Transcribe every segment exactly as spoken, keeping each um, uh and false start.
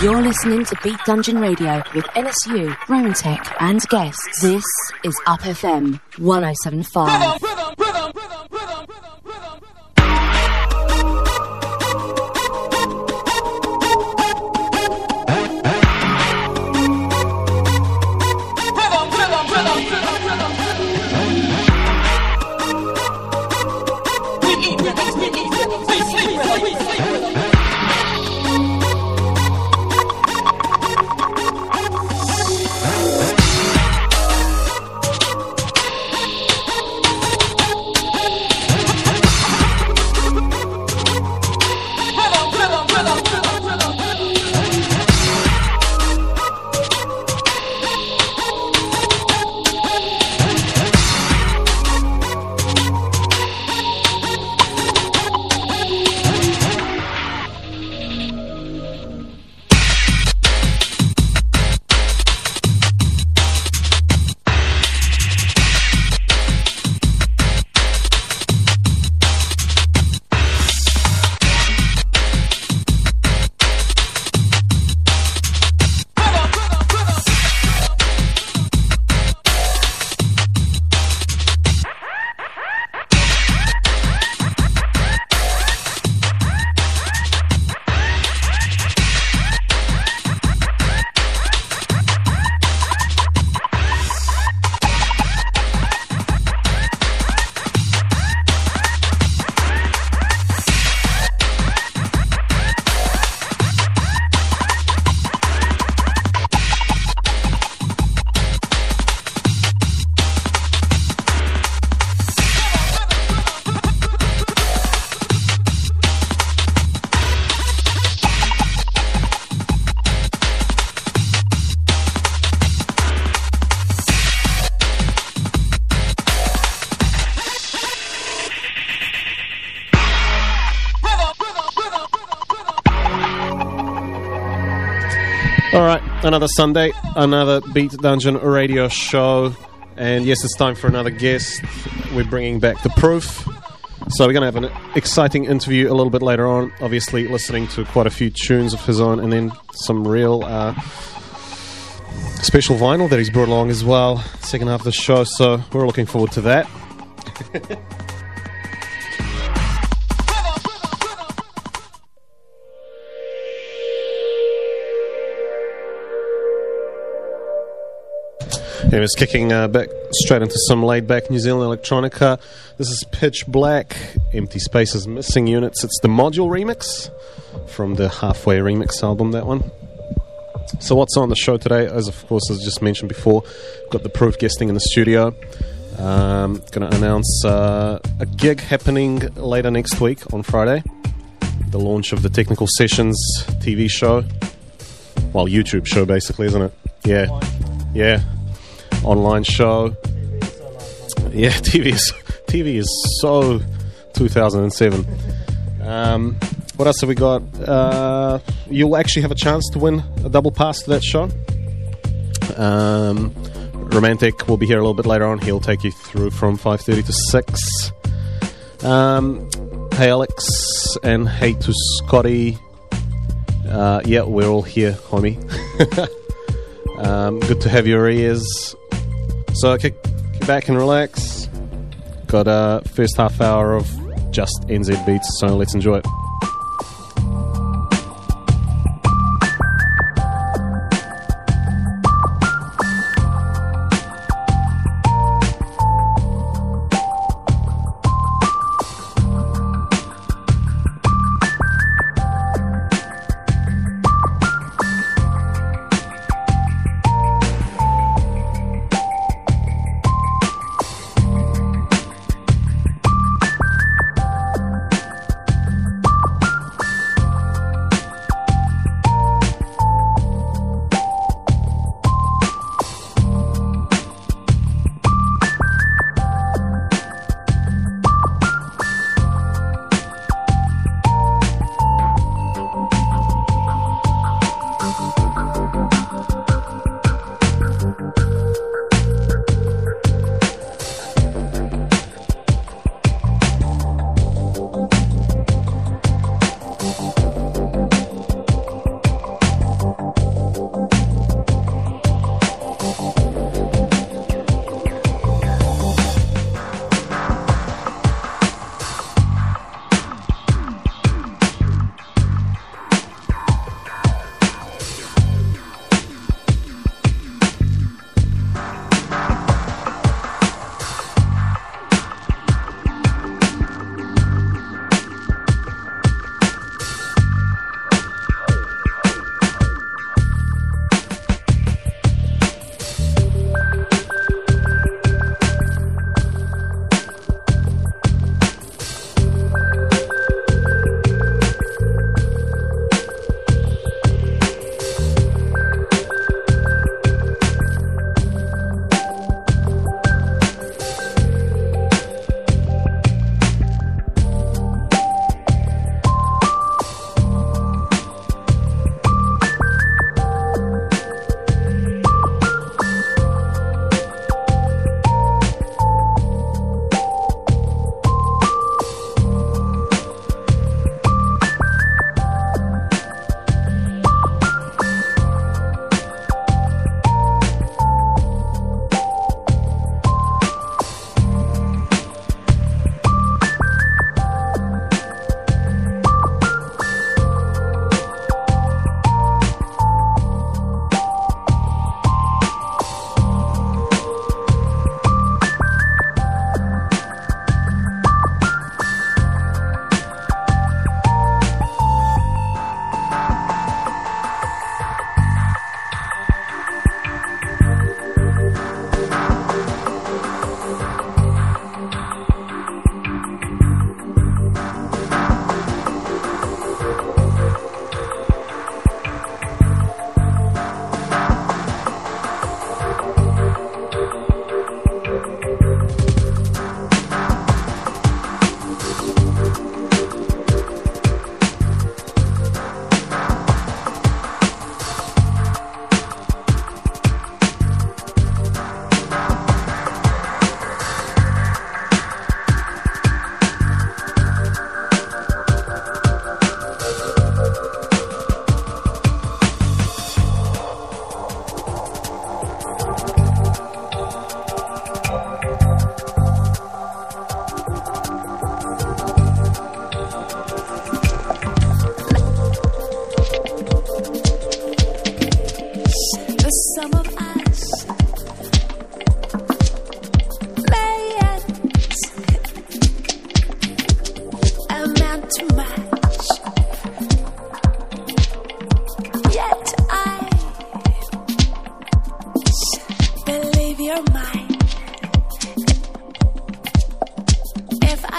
You're listening to Beat Dungeon Radio with N S U, Romantech and guests. This is Up F M one oh seven point five. Rhythm, rhythm, rhythm, rhythm, rhythm. Another Sunday, another Beat Dungeon radio show, and yes, it's time for another guest. We're bringing back The Proof, so we're going to have an exciting interview a little bit later on, obviously listening to quite a few tunes of his own, and then some real uh, special vinyl that he's brought along as well, second half of the show, so we're looking forward to that. He was kicking uh, back straight into some laid-back New Zealand electronica. This is Pitch Black, Empty Spaces, Missing Units. It's the Module Remix from the Halfway Remix album, that one. So what's on the show today, as of course as just mentioned before, got The Proof guesting in the studio. Um, going to announce uh, a gig happening later next week on Friday. The launch of the Technical Sessions T V show. Well, YouTube show basically, isn't it? Yeah. Yeah. Online show. Yeah, T V is, T V is so two thousand seven. Um, what else have we got? Uh, you'll actually have a chance to win a double pass to that show. Um, Romantech will be here a little bit later on. He'll take you through from five thirty to six. Um, hey Alex and hey to Scotty. Uh, yeah, we're all here, homie. um, good to have your ears. So kick, kick back and relax. Got a first half hour of just N Z beats, so let's enjoy it.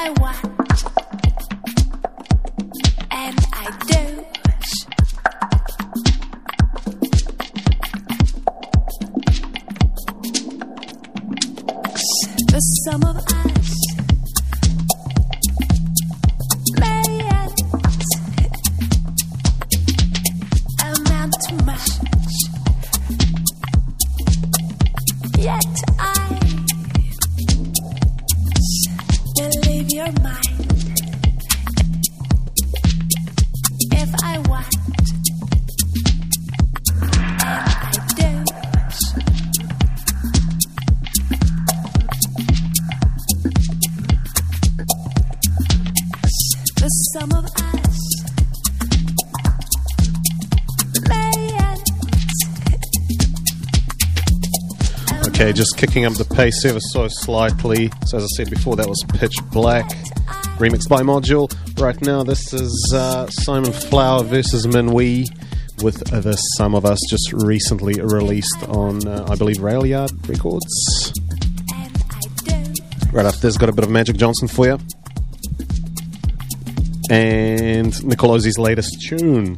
I want and I don't. The sum of us just kicking up the pace ever so slightly. So as I said before, that was Pitch Black, remixed by Module. Right now this is uh, Simon Flower versus Min Wee with The Sum of Us, just recently released on, uh, I believe, Rail Yard Records. Right after this, got a bit of Magic Johnson for you. And Nicolosi's latest tune.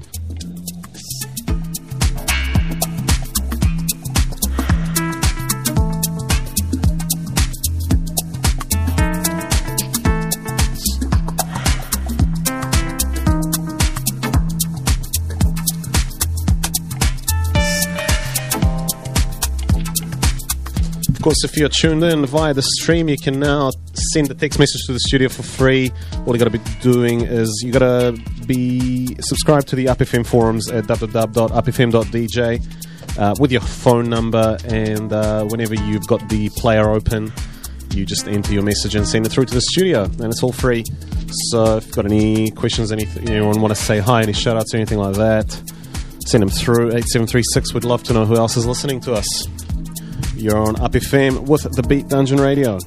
Of course, if you're tuned in via the stream, you can now send a text message to the studio for free. All you got to be doing is you got to be subscribed to the U P F M forums at w w w dot u p f m dot d j uh, with your phone number, and uh, whenever you've got the player open, you just enter your message and send it through to the studio, and it's all free. So if you've got any questions, anything, anyone want to say hi, any shout outs or anything like that, send them through. eight seven three six, we'd love to know who else is listening to us. You're on U P F M with The Beat Dungeon Radio.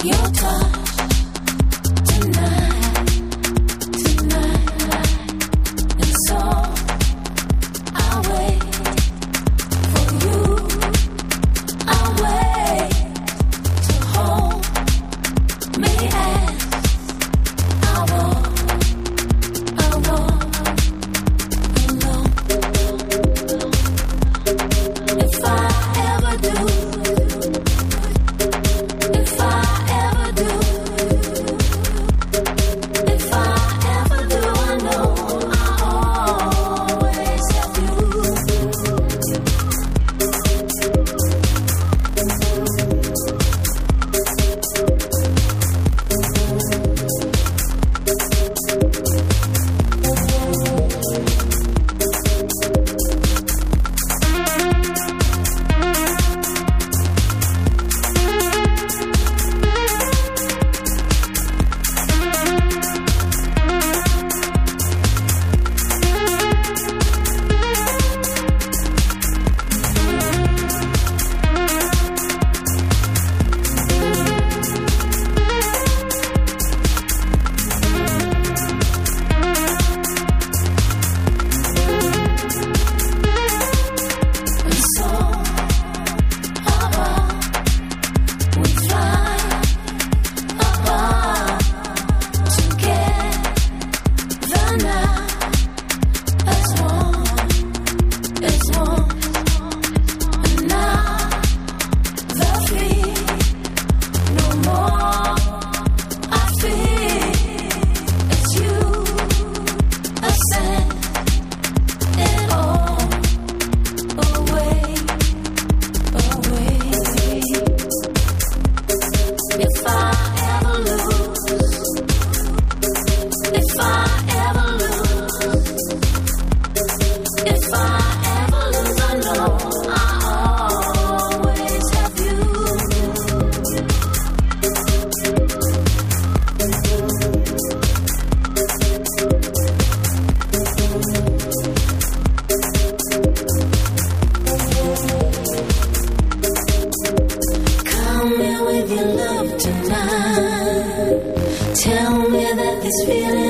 Come with your love tonight. Tell me that it's real.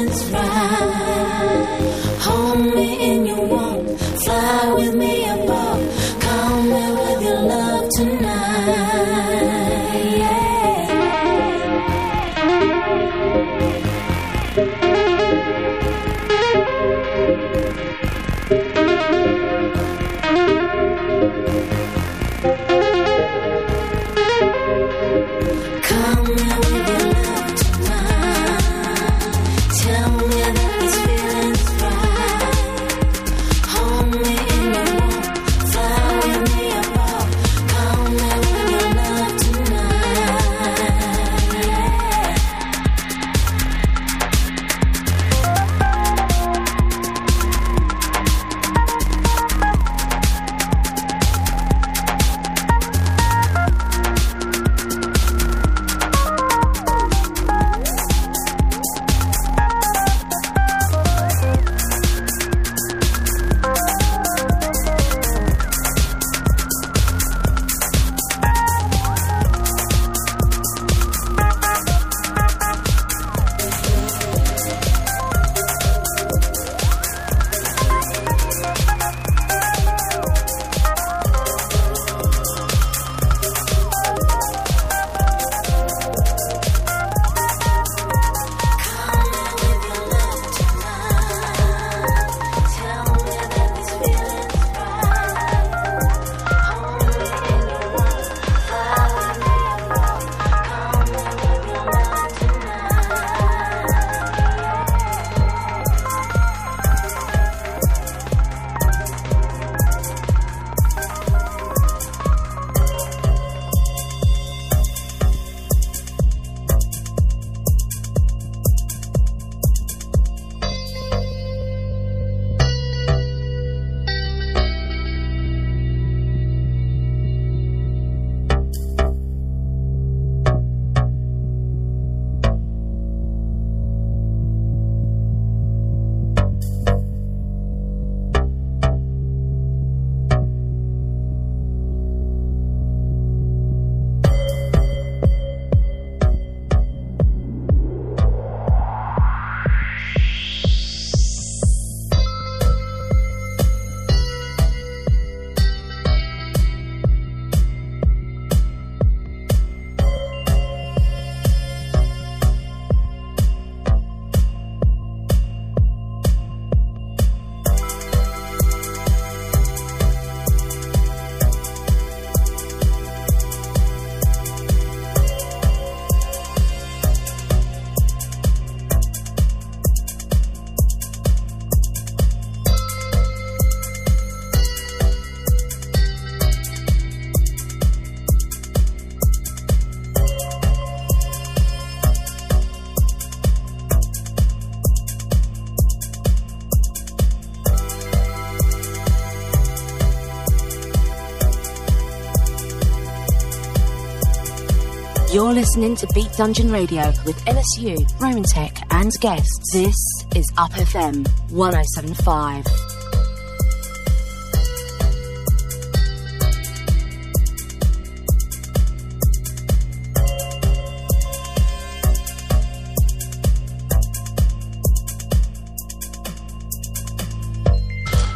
You're listening to Beat Dungeon Radio with N S U, Romantech and guests. This is Up F M one oh seven point five.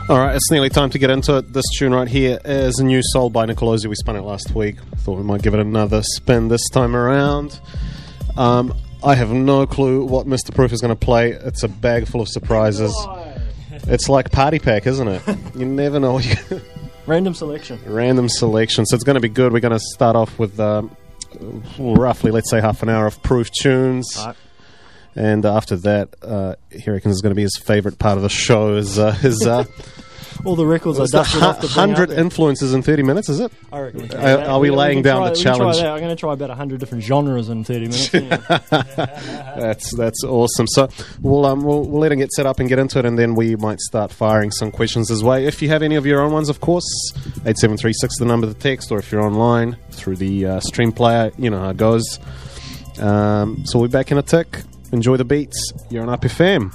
Alright, it's nearly time to get into it. This tune right here is New Soul by Nicolosi. We spun it last week. Thought we might give it another spin this time around. Um, I have no clue what Mister Proof is going to play. It's a bag full of surprises. It's like Party Pack, isn't it? You never know. Random selection. Random selection. So it's going to be good. We're going to start off with um, roughly, let's say, half an hour of Proof tunes. All right. And after that, uh, he reckons is going to be his favourite part of the show. Is uh, his uh, all the records I dusted off the hundred influences in thirty minutes? Is it? I reckon. Uh, are, are we, we laying we down try, the challenge? I'm going to try about hundred different genres in thirty minutes. that's that's awesome. So we'll um we'll, we'll let him get set up and get into it, and then we might start firing some questions his way. If you have any of your own ones, of course, eight seven three six the number of the text, or if you're online through the uh, stream player, you know how it goes. Um, so we'll be back in a tick. Enjoy the beats. You're on Up F M.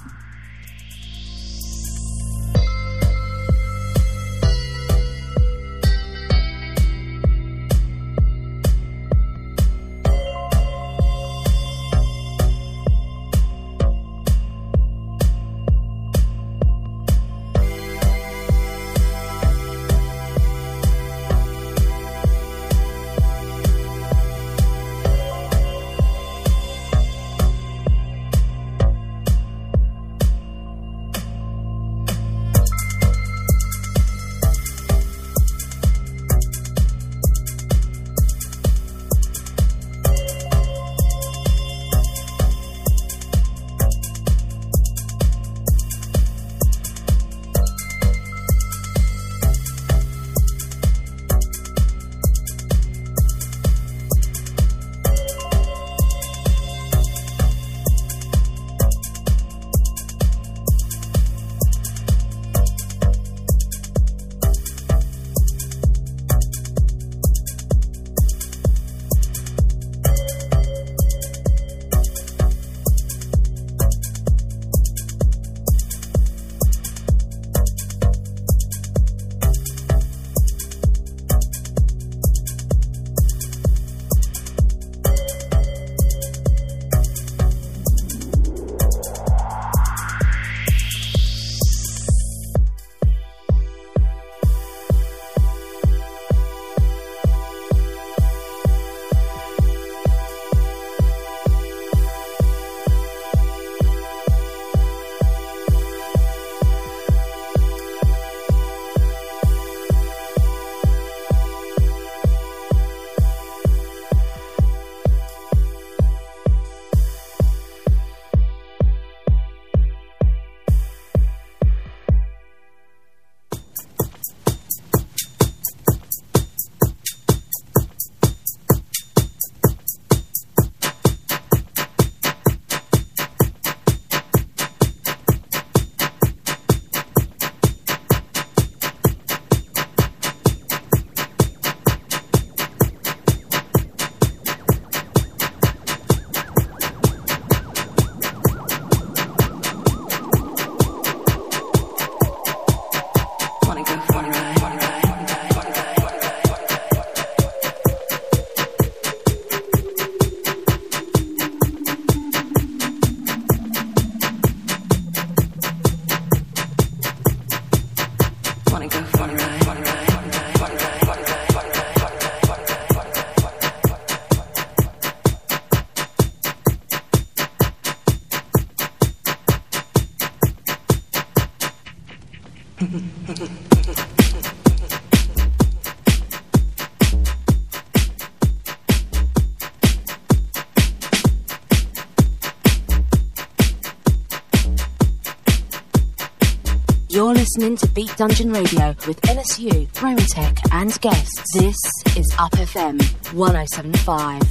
You're listening to Beat Dungeon Radio with N S U, Romantech and guests. This is Up F M one oh seven point five.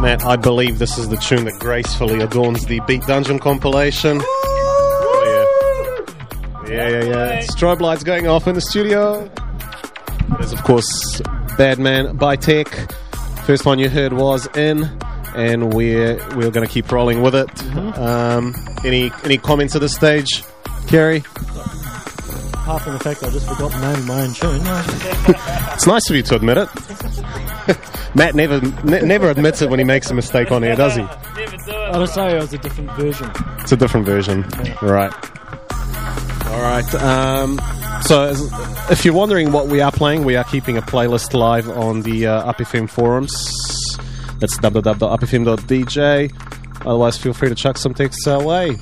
Matt, I believe this is the tune that gracefully adorns the Beat Dungeon compilation. Oh, yeah. Yeah, yeah, yeah. Strobe lights going off in the studio. There's, of course, Bad Man by Tech. First one you heard was In, and we're we're going to keep rolling with it. Mm-hmm. Um, any any comments at this stage, Kerry? Apart from the fact I just forgot the name of my own tune. It's nice of you to admit it. Matt never ne- never admits it when he makes a mistake on air, does he? Never do it. I'll just say it was a different version. It's a different version, yeah. Right? All right. Um, so, as, if you're wondering what we are playing, we are keeping a playlist live on the uh, U P F M forums. That's w w w dot u p f m dot d j. Otherwise, feel free to chuck some texts our way.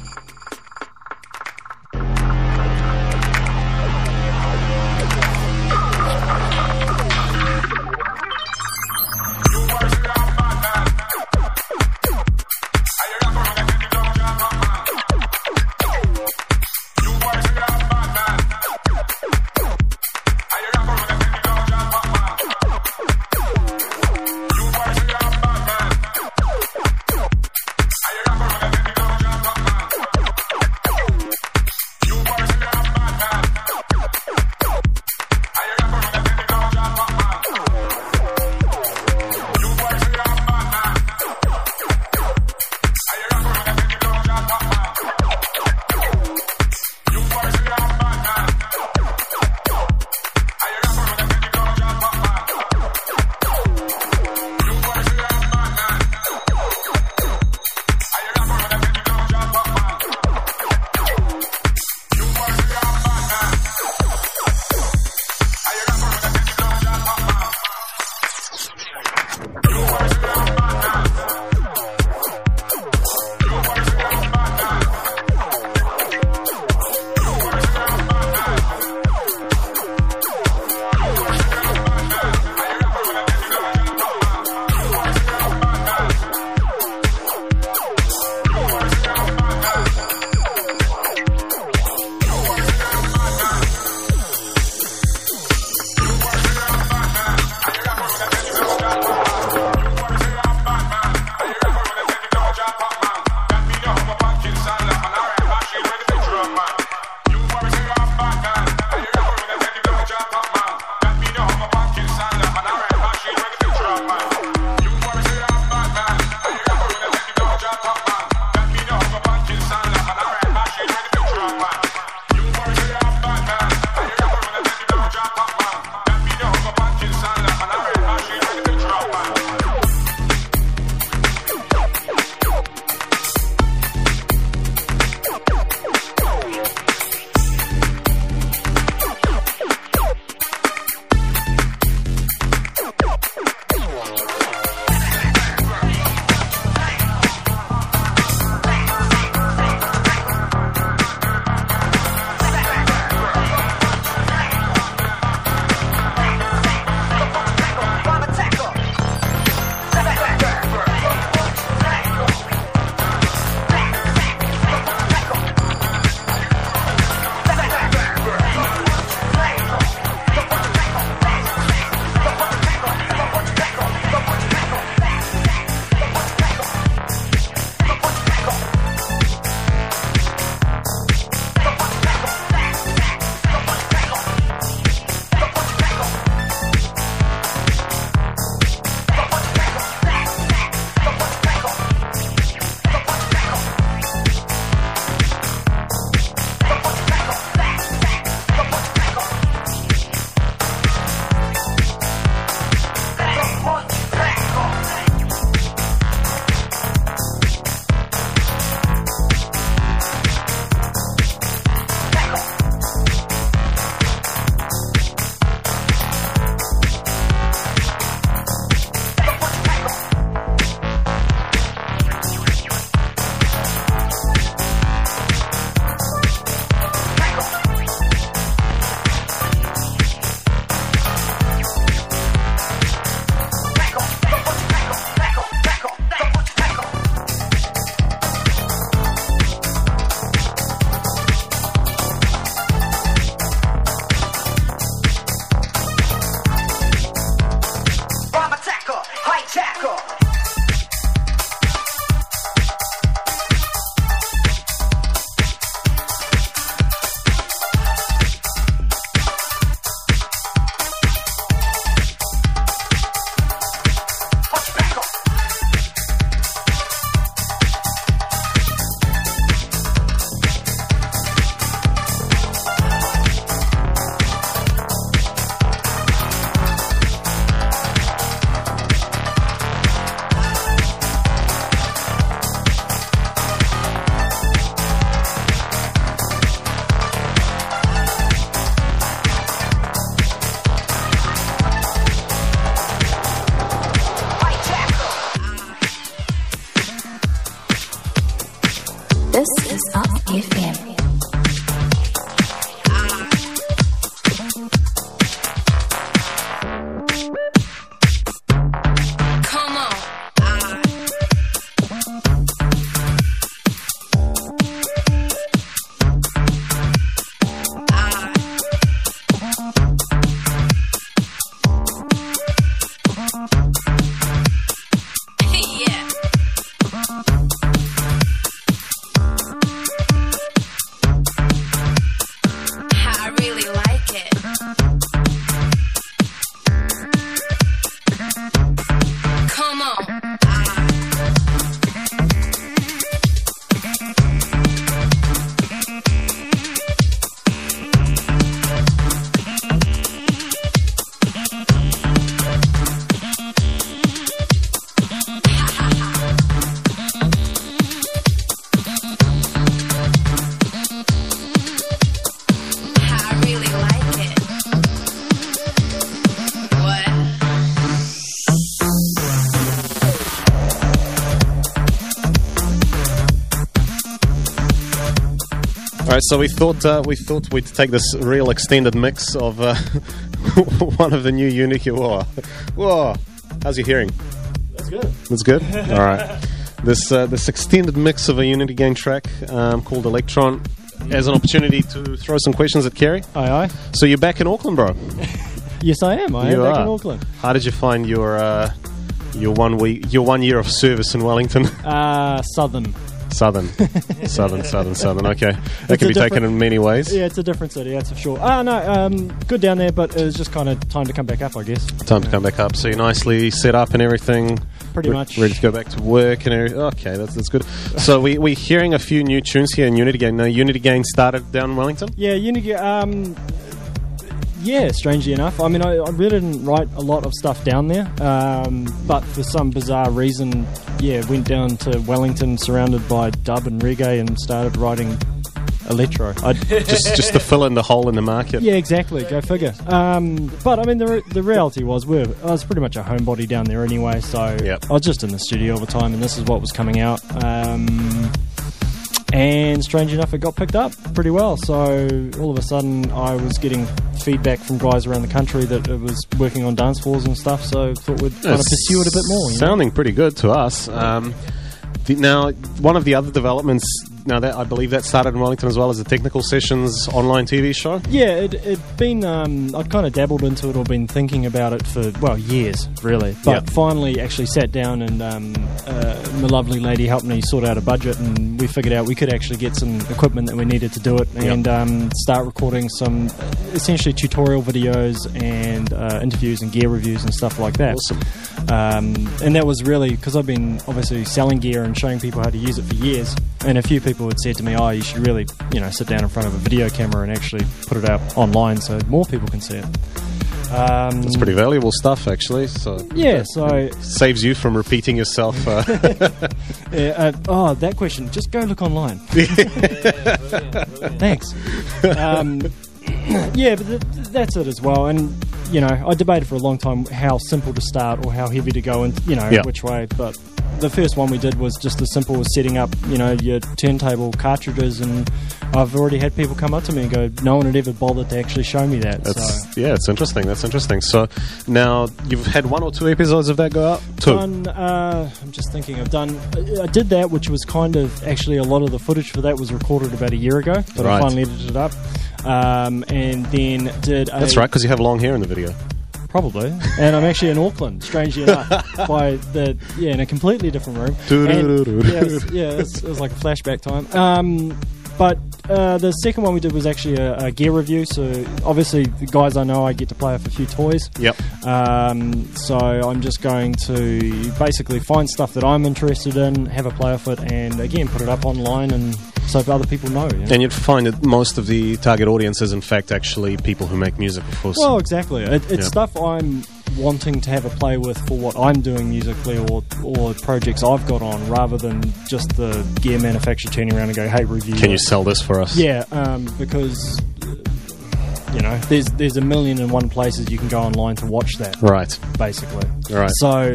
This is Up F M. So we thought uh, we thought we'd take this real extended mix of uh, one of the new Unity. Whoa. Whoa, how's your hearing? That's good. That's good. All right. This uh, this extended mix of a Unity Gain track um, called Electron, as an opportunity to throw some questions at Kerry. Aye aye. So you're back in Auckland, bro? Yes, I am. I you am back are. in Auckland. How did you find your uh, your one week your one year of service in Wellington? Uh, southern. Southern, southern, southern, southern. Okay, that it's can be taken in many ways. Yeah, it's a different city, that's for sure. Ah, uh, no, um, good down there, but it's just kind of time to come back up, I guess. Time yeah. to come back up. So you're nicely set up and everything. Pretty Re- much ready to go back to work and everything. Okay, that's that's good. So we we're hearing a few new tunes here in Unity Gain. Now Unity Gain started down in Wellington. Yeah, Unity. Um, yeah, strangely enough. I mean, I, I really didn't write a lot of stuff down there, um, but for some bizarre reason, yeah, went down to Wellington, surrounded by dub and reggae, and started writing electro. I just just to fill in the hole in the market. Yeah, exactly. Go figure. Um, but I mean, the the reality was, we're, I was pretty much a homebody down there anyway, so yep. I was just in the studio all the time, and this is what was coming out. Um, And strange enough, it got picked up pretty well. So all of a sudden, I was getting feedback from guys around the country that it was working on dance floors and stuff. So thought we'd kind of pursue it a bit more. You sounding know? pretty good to us. Um, the, now, one of the other developments. Now that I believe that started in Wellington as well as the Technical Sessions online T V show. Yeah, it, it'd been um, I'd kind of dabbled into it or been thinking about it for well years really, but yep. finally actually sat down and um, uh, my lovely lady helped me sort out a budget, and we figured out we could actually get some equipment that we needed to do it and yep. um, start recording some essentially tutorial videos and uh, interviews and gear reviews and stuff like that. Awesome. Um, and that was really because I've been obviously selling gear and showing people how to use it for years, and a few people had said to me, oh, you should really, you know, sit down in front of a video camera and actually put it out online so more people can see it. Um, That's pretty valuable stuff, actually. So yeah, so saves you from repeating yourself. Uh. yeah, uh, oh, that question. Just go look online. yeah, yeah, brilliant, brilliant. Thanks. Um, yeah, but th- that's it as well. And, you know, I debated for a long time how simple to start or how heavy to go and, you know, yeah. which way. But the first one we did was just as simple as setting up, you know, your turntable cartridges. And I've already had people come up to me and go, no one had ever bothered to actually show me that. That's, so. Yeah, it's interesting. That's interesting. So now you've had one or two episodes of that go up? Two. Done, uh, I'm just thinking. I've done... I did that, which was kind of... Actually, a lot of the footage for that was recorded about a year ago. But right. I finally edited it up. Um, and then did a... That's right, because you have long hair in the video. Probably. And I'm actually in Auckland, strangely enough, by the yeah in a completely different room. And, yeah, it was, yeah it, was, it was like a flashback time. Um, but uh, the second one we did was actually a, a gear review. So obviously, the guys I know, I get to play off a few toys. Yep. Um, so I'm just going to basically find stuff that I'm interested in, have a play off it, and again put it up online and so other people know. You know? And you'd find that most of the target audience is, in fact, actually people who make music, of course. Well, exactly. It, it's yeah. stuff I'm wanting to have a play with for what I'm doing musically or or projects I've got on, rather than just the gear manufacturer turning around and go, hey, review. Can you sell this for us? Yeah, um, because... you know, there's there's a million and one places you can go online to watch that. Right. Basically. Right. So,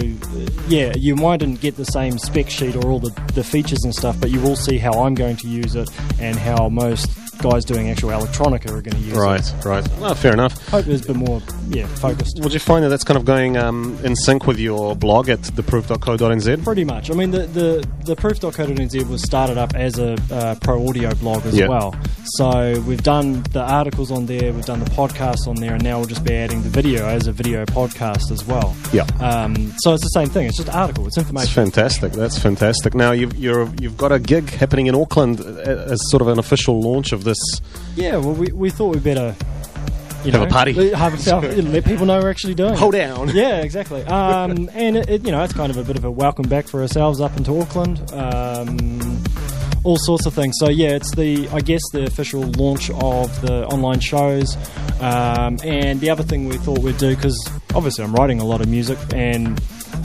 yeah, you mightn't get the same spec sheet or all the, the features and stuff, but you will see how I'm going to use it and how most guys doing actual electronica are going to use right, it. Right, right. Well, fair enough. Hope there's been more, yeah, focused. Would you find that that's kind of going um, in sync with your blog at the proof dot co dot n z? Pretty much. I mean, the the, the proof dot co dot n z was started up as a uh, pro audio blog as yeah. well. So we've done the articles on there, we've done the podcasts on there, and now we'll just be adding the video as a video podcast as well. Yeah. Um, so it's the same thing. It's just article. It's information. That's fantastic. That's fantastic. Now you've you're, you've got a gig happening in Auckland as sort of an official launch of this. Yeah, well, we, we thought we'd better you have know, a party, have a, let people know we're actually doing. Hold down. Yeah, exactly. Um, and it, it, you know, it's kind of a bit of a welcome back for ourselves up into Auckland. Um, all sorts of things. So yeah, it's the I guess the official launch of the online shows. Um, and the other thing we thought we'd do, because obviously I'm writing a lot of music and.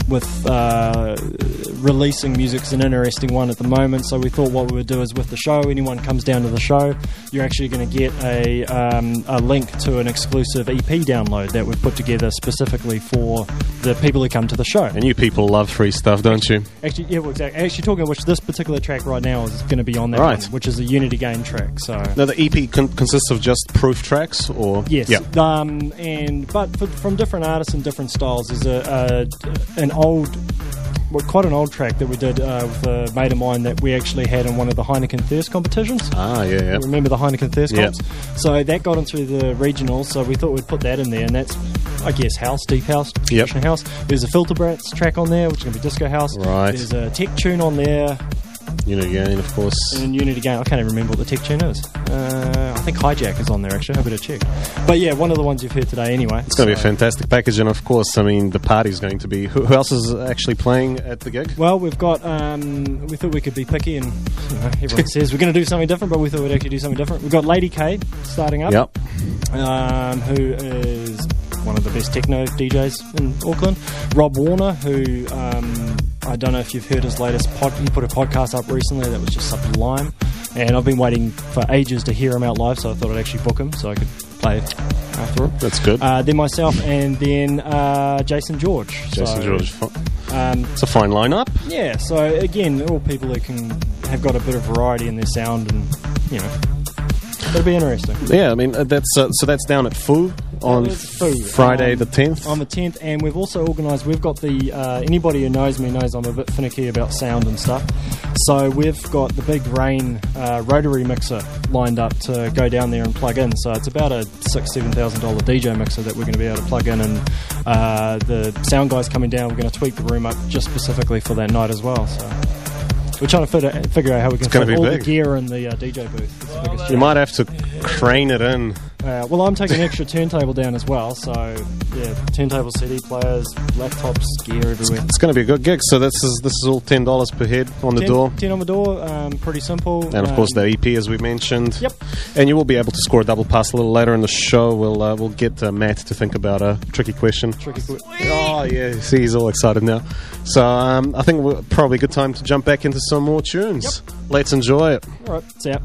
With uh, releasing music's an interesting one at the moment, so we thought what we would do is with the show, anyone comes down to the show, you're actually going to get a um, a link to an exclusive E P download that we've put together specifically for the people who come to the show. And you people love free stuff, don't you? Actually, yeah, well, exactly. Actually, talking about which, this particular track right now is going to be on that right. one, which is a Unity Gain track. So now the E P con- consists of just proof tracks, or yes, yeah. um, and but for, from different artists and different styles. There's a, a an old, well, quite an old track that we did uh, with a mate of mine that we actually had in one of the Heineken Thirst competitions. Ah, yeah, yeah. Remember the Heineken Thirst yeah. comps? So that got into the regional, so we thought we'd put that in there, and that's, I guess, house, deep house, yep. house. There's a Filter Brats track on there, which is going to be disco house. Right. There's a Tech tune on there. Unity Gain, of course. And Unity Gain, I can't even remember what the Tech tune is. Uh, I think Hijack is on there, actually. I better check. But yeah, one of the ones you've heard today, anyway. It's so. Going to be a fantastic package, and of course, I mean, the party's going to be. Who, who else is actually playing at the gig? Well, we've got. Um, we thought we could be picky, and you know, everyone says we're going to do something different, but we thought we'd actually do something different. We've got Lady K starting up, yep. um, who is one of the best techno D Js in Auckland. Rob Warner, who. Um, I don't know if you've heard his latest pod. He put a podcast up recently that was just sublime, and I've been waiting for ages to hear him out live, so I thought I'd actually book him so I could play after him. That's good. Uh, then myself, and then uh, Jason George. Jason so, George. Um, it's a fine lineup. Yeah. So again, all people who can have got a bit of variety in their sound, and you know, it'll be interesting. Yeah, I mean that's uh, so that's down at Foo. On Friday um, the tenth. On the tenth, and we've also organised, we've got the, uh, anybody who knows me knows I'm a bit finicky about sound and stuff, so we've got the Big Rain uh, rotary mixer lined up to go down there and plug in, so it's about a six thousand dollars, seven thousand dollars D J mixer that we're going to be able to plug in, and uh, the sound guys coming down, we're going to tweak the room up just specifically for that night as well, so... We're trying to fit it, figure out how we can fit all big. the gear in the uh, D J booth. It's the biggest you might have to crane it in. Uh, well, I'm taking an extra turntable down as well, so yeah, turntable, C D players, laptops, gear everywhere. It's, it's going to be a good gig. So this is this is all ten dollars per head on the ten, door. Ten on the door, um, pretty simple. And of um, course the E P, as we mentioned. Yep. And you will be able to score a double pass a little later in the show. We'll uh, we'll get uh, Matt to think about a tricky question. Tricky question. Oh yeah, see, he's all excited now. So um, I think we're probably a good time to jump back into some more tunes. Yep. Let's enjoy it. All right, see ya.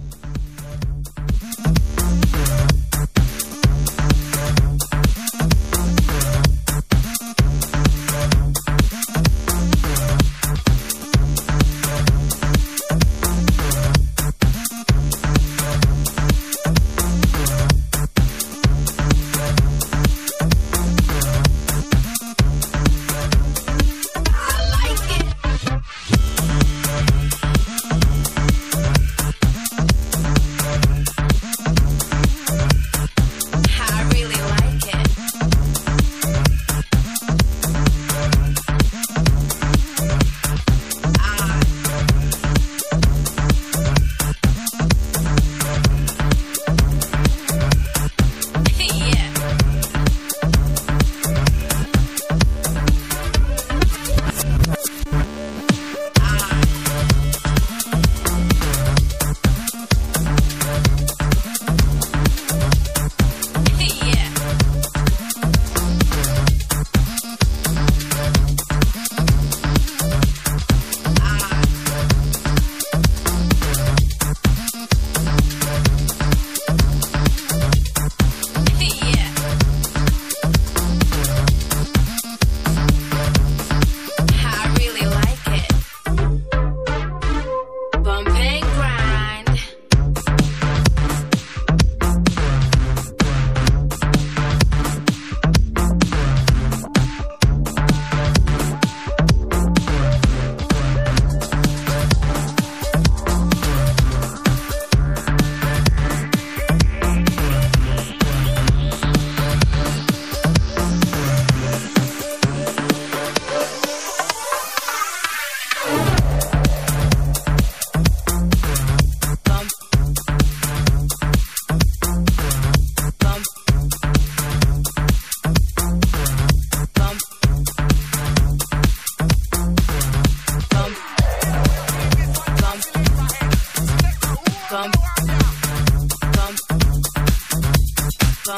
Pump, pump, pump, pump, pump, pump, pump, pump, pump, pump, pump, pump, pump, pump, pump, pump, pump,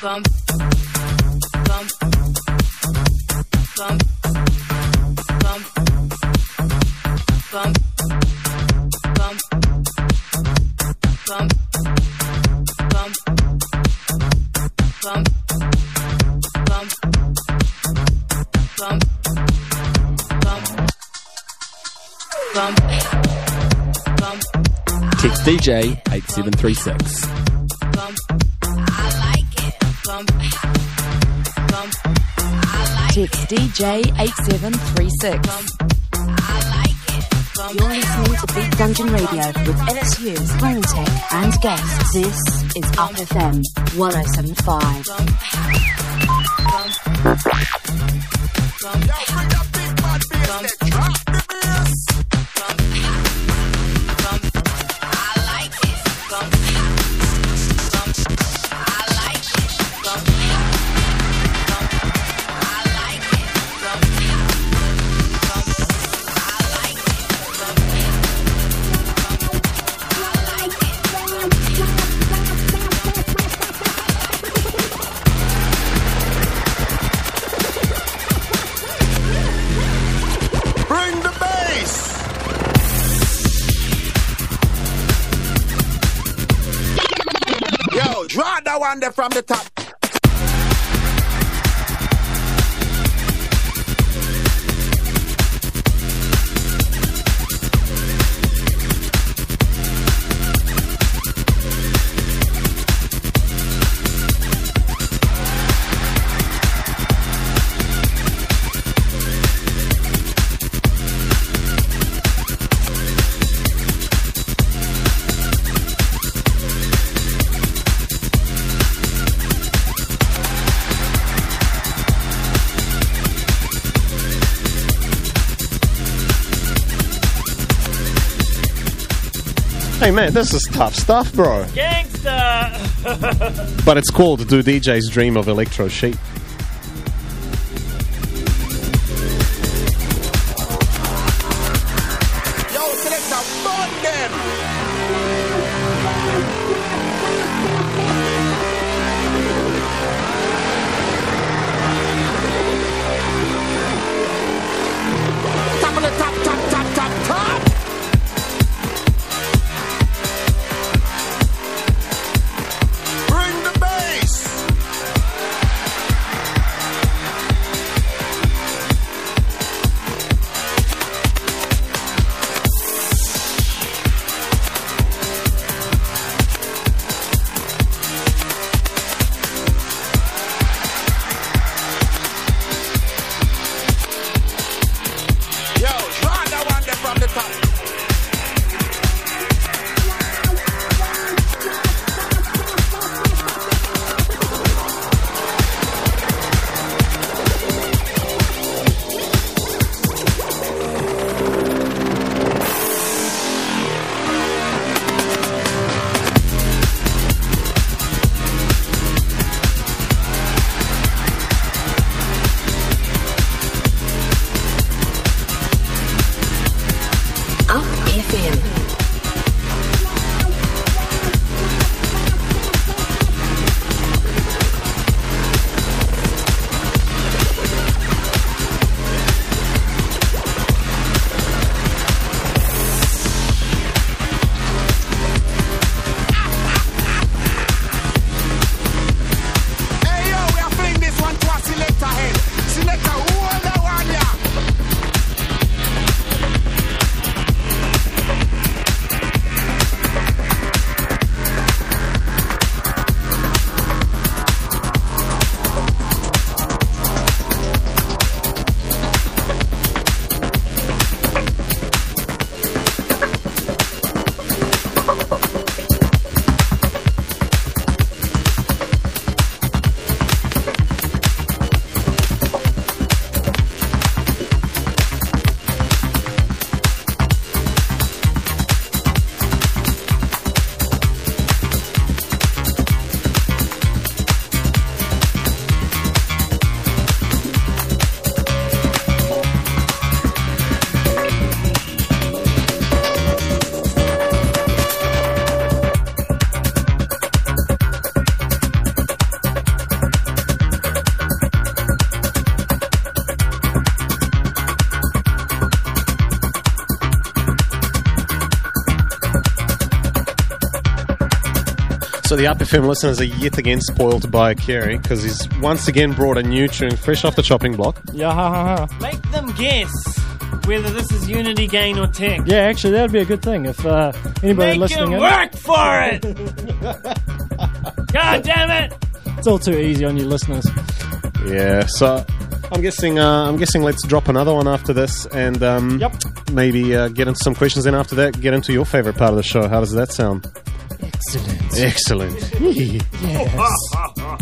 pump, pump, pump, pump, pump. Tech D J eight seven three six. I like it. Pump, pump. Tech D J eight seven three six. You're listening to Beat Dungeon Radio with N S U's Romantech and guests. This is U P F M one oh seven point five. Wander from the top. Hey man, this is tough stuff, bro. Gangsta! But it's called Do D J's Dream of Electro Sheep. So the U P F M listeners are yet again spoiled by Kerry, because he's once again brought a new tune fresh off the chopping block. Yeah, ha, ha, ha. Make them guess whether this is Unity Gain or Tech. Yeah, actually, that would be a good thing if uh, anybody Make listening... Make work for it! God damn it! It's all too easy on you listeners. Yeah, so... I'm guessing. Uh, I'm guessing. Let's drop another one after this, and um, yep. maybe uh, get into some questions. And after that, get into your favorite part of the show. How does that sound? Excellent. Excellent. Yes.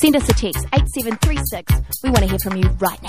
Send us a text, eight seven three six. We want to hear from you right now.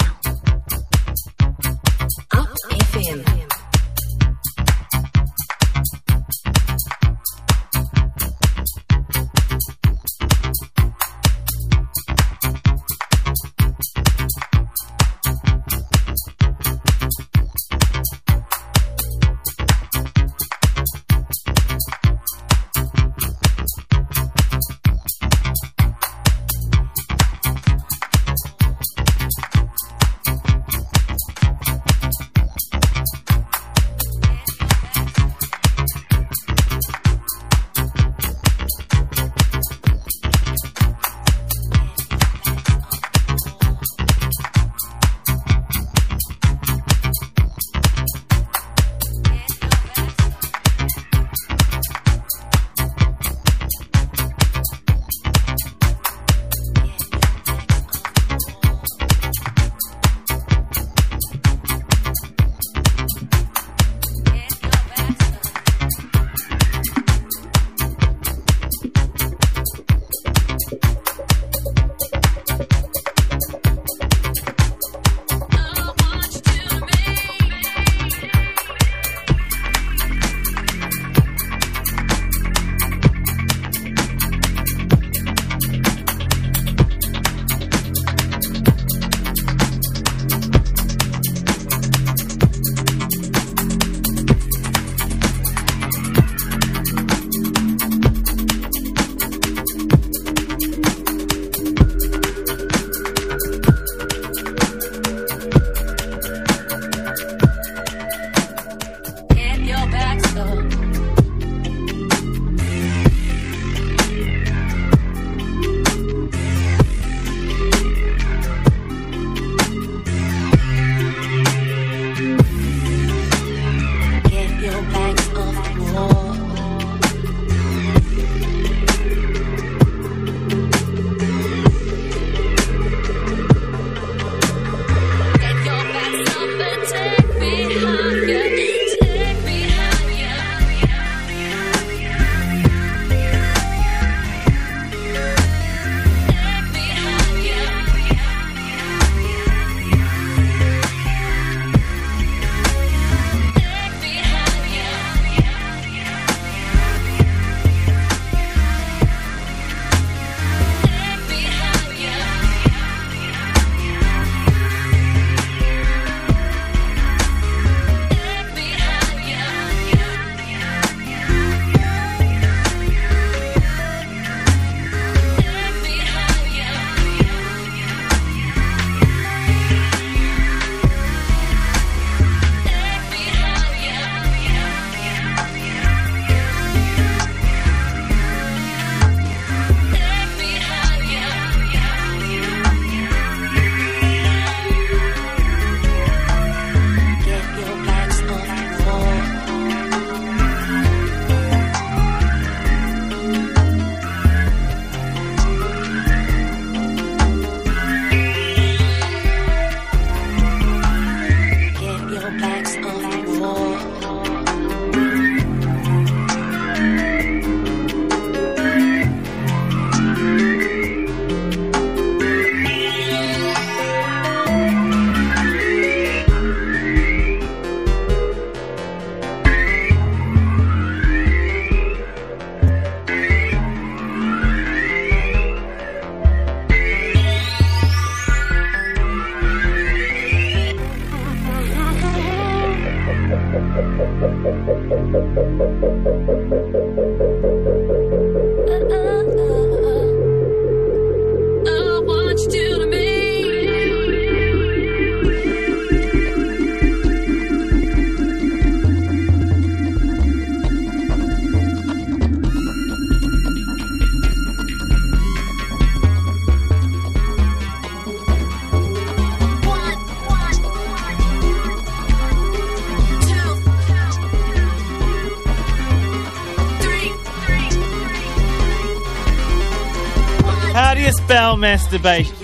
Spell masturbation.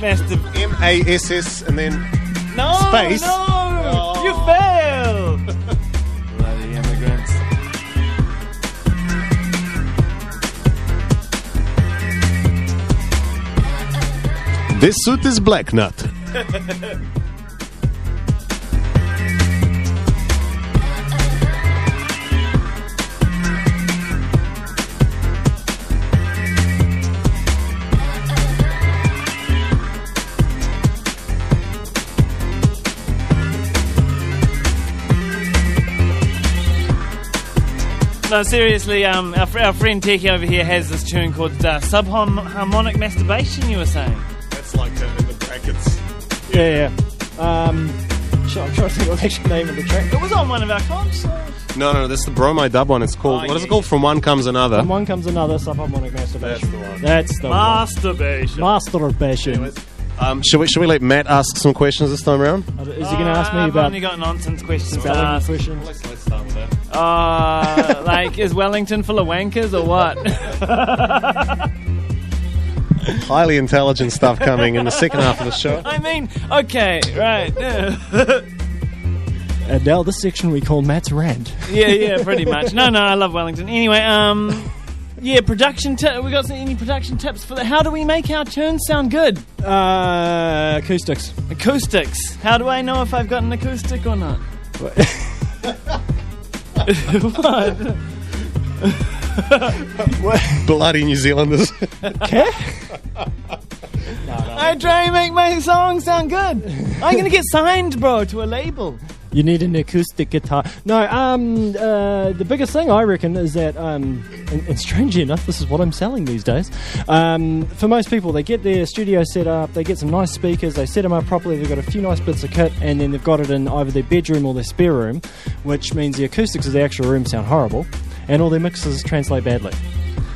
Masturbation. M A S S and then no, space. No, no, you fail. Bloody immigrants. This suit is black nut. No, seriously, um, our, our friend Techie over here has this tune called uh, Subharmonic Masturbation, you were saying. That's like uh, in the brackets. Yeah, yeah. yeah. Um, sure, I'm trying to think what the actual name of the track. It was on one of our comps. No, no, that's the Bromide Dub one. It's called, oh, what yeah. is it called? From One Comes Another. From One Comes Another, Subharmonic Masturbation. That's the one. That's the Masturbation. One. Masturbation. Anyways. Um, should we should we let Matt ask some questions this time around? Is he going to ask me uh, about? I've only got nonsense questions. To ask. Questions. Let's, let's start with that. Uh, like, is Wellington full of wankers or what? Highly intelligent stuff coming in the second half of the show. I mean, okay, right. And now this section we call Matt's rant. Yeah, yeah, pretty much. No, no, I love Wellington. Anyway, um. Yeah, production t- we got some, any production tips for that? How do we make our tunes sound good? Uh, acoustics. Acoustics. How do I know if I've got an acoustic or not? What? What? What? Bloody New Zealanders. Okay. No, no. I try and make my song sound good. I'm going to get signed, bro, to a label. You need an acoustic guitar. No, um, uh, the biggest thing I reckon is that, um, and, and strangely enough, this is what I'm selling these days. Um, for most people, they get their studio set up, they get some nice speakers, they set them up properly, they've got a few nice bits of kit, and then they've got it in either their bedroom or their spare room, which means the acoustics of the actual room sound horrible, and all their mixes translate badly.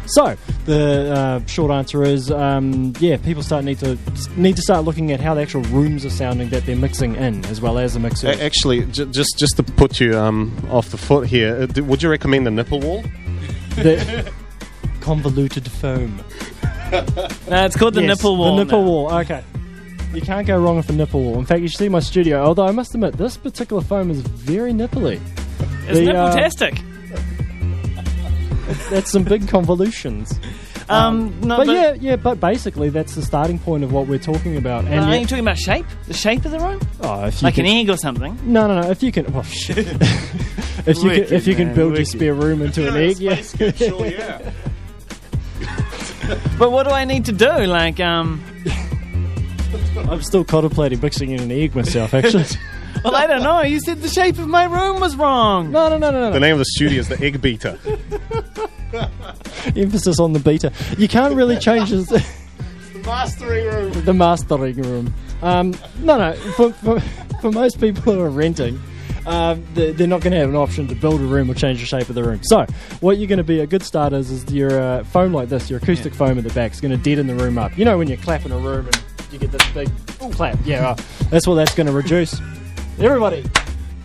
So the uh, short answer is, um, yeah, people start need to need to start looking at how the actual rooms are sounding that they're mixing in, as well as the mixer. Actually, j- just just to put you um, off the foot here, would you recommend the nipple wall? The convoluted foam. No, it's called the yes, nipple wall. The nipple now. wall. Okay, you can't go wrong with the nipple wall. In fact, you should see my studio. Although I must admit, this particular foam is very nipply. It's the, nipple-tastic. Uh, That's some big convolutions. Um, um, no, but, but yeah, yeah. But basically, that's the starting point of what we're talking about. And uh, are you talking about shape? The shape of the room? Oh, if you like can, an egg or something? No, no, no. If you can, well, shit. if Wicked, you can, if you can build Wicked. your spare room into an egg, yeah. Good, sure, yeah. But what do I need to do? Like, um, I'm still contemplating mixing in an egg myself, actually. Well, I don't know. You said the shape of my room was wrong. No, no, no, no, no. The name of the studio is the Egg Beater. Emphasis on the beater. You can't really change this. It's the mastering room. The mastering room. Um, no, no. For, for, for most people who are renting, um, they're, they're not going to have an option to build a room or change the shape of the room. So, what you're going to be a good start is, is your uh, foam like this, your acoustic yeah. foam at the back, is going to deaden the room up. You know when you clap in a room and you get this big Ooh. clap? Yeah, well, that's what that's going to reduce. Everybody,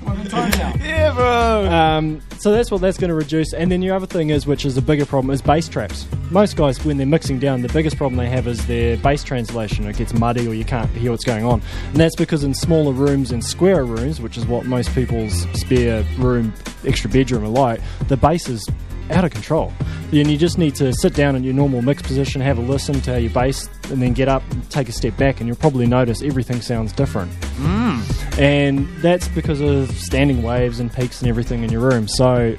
I'm in time now. Yeah, bro. Um, so that's what that's going to reduce. And then your other thing is, which is a bigger problem, is bass traps. Most guys, when they're mixing down, the biggest problem they have is their bass translation. It gets muddy, or you can't hear what's going on. And that's because in smaller rooms and squarer rooms, which is what most people's spare room, extra bedroom are like, the bass is out of control. Then you just need to sit down in your normal mix position, have a listen to your bass, and then get up and take a step back, and you'll probably notice everything sounds different. Mm. And that's because of standing waves and peaks and everything in your room. So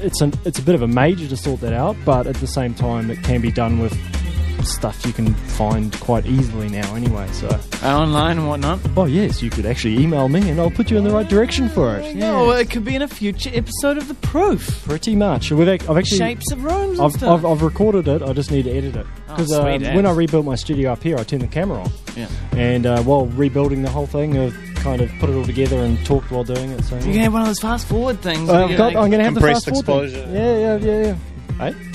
it's, an, it's a bit of a major to sort that out, but at the same time, it can be done with stuff you can find quite easily now anyway. So uh, online and whatnot. Oh yes, you could actually email me and I'll put you in the right direction for it. Yeah. Or it could be in a future episode of The Proof. Pretty much. We've ac- I've actually shapes of rooms. I've, and stuff. I've, I've recorded it. I just need to edit it because oh, um, when I rebuilt my studio up here, I turned the camera on. Yeah. And uh, while rebuilding the whole thing, I've kind of put it all together and talked while doing it. So you can have one of those fast forward things. Uh, I've got, like I'm going to have the fast forward. Compressed exposure. Yeah, yeah, yeah, yeah. Hey.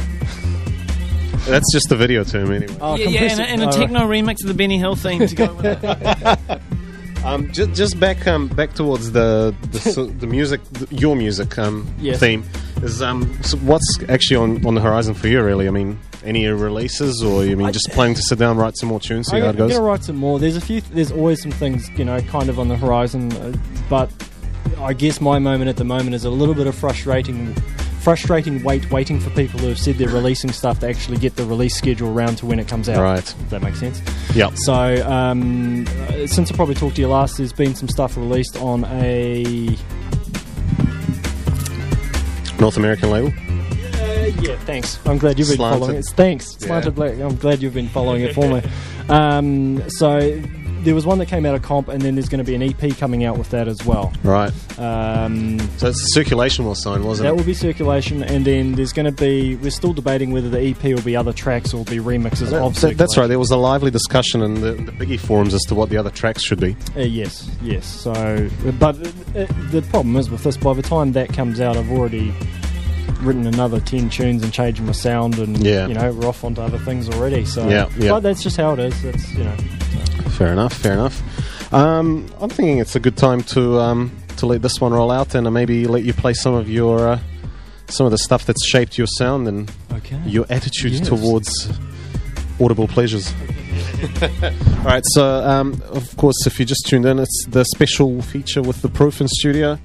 That's just the video term, anyway. Oh, yeah, yeah, and a, and a techno right. remix of the Benny Hill theme to go with it. um, just, just back, um, back towards the the, so, the music, the, your music um, yes. theme is um, so what's actually on, on the horizon for you, really? I mean, any releases, or you mean I, just planning to sit down, write some more tunes, see I, how it goes? I'm gonna write some more. There's a few. Th- there's always some things, you know, kind of on the horizon, uh, but I guess my moment at the moment is a little bit of frustrating. Frustrating wait, waiting for people who have said they're releasing stuff to actually get the release schedule around to when it comes out. Right. If that makes sense. Yeah. So, um, since I probably talked to you last, there's been some stuff released on a... North American label? Uh, yeah, thanks. I'm glad you've been Slanted. following it. Thanks. Slanted yeah. Black. I'm glad you've been following it for me. Um, so... There was one that came out of comp, and then there's going to be an E P coming out with that as well. Right. Um, so it's Circulation will sign, wasn't that it? That will be Circulation, and then there's going to be... We're still debating whether the E P will be other tracks or will be remixes that, of that, That's right. There was a lively discussion in the, the Biggie forums as to what the other tracks should be. Uh, yes, yes. So, but it, it, the problem is with this, by the time that comes out, I've already written another ten tunes and changing my sound, and, yeah. you know, we're off onto other things already. So, yeah, yeah. But that's just how it is. That's, you know... Fair enough, fair enough. Um, I'm thinking it's a good time to um, to let this one roll out and uh, maybe let you play some of your uh, some of the stuff that's shaped your sound and okay. your attitude yes. towards audible pleasures. All right, so um, of course, if you just tuned in, it's the special feature with The Proof in studio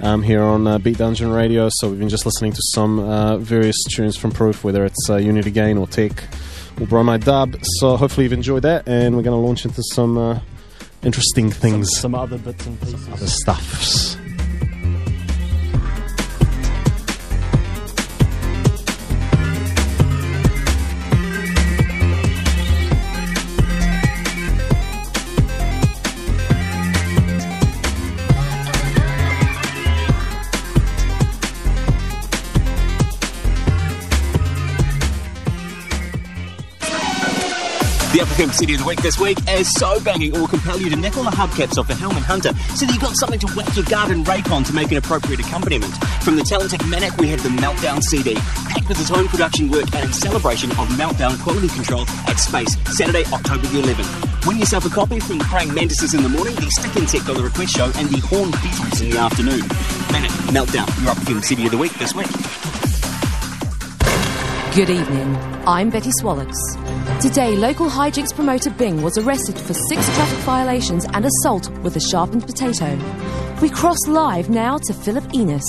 um, here on uh, Beat Dungeon Radio. So we've been just listening to some uh, various tunes from Proof, whether it's uh, Unity Gain or Tech. Bromide Dub, so hopefully you've enjoyed that, and we're going to launch into some uh, interesting things. Some, some other bits and pieces. Some other stuffs. U P F M City of the Week this week is so banging, it will compel you to nickel the hubcaps off the Helm and Hunter so that you've got something to whack your garden rake on to make an appropriate accompaniment. From the talented Manic, we have the Meltdown C D, packed with his own production work and in celebration of Meltdown quality control at Space, Saturday, October the eleventh. Win yourself a copy from the Praying Mantises in the morning, the Stick Insect on the Request Show, and the Horned Beetles in the afternoon. Manic, Meltdown, your U P F M City of the Week this week. Good evening, I'm Betty Swallocks. Today, local hijinks promoter Bing was arrested for six traffic violations and assault with a sharpened potato. We cross live now to Philip Enos.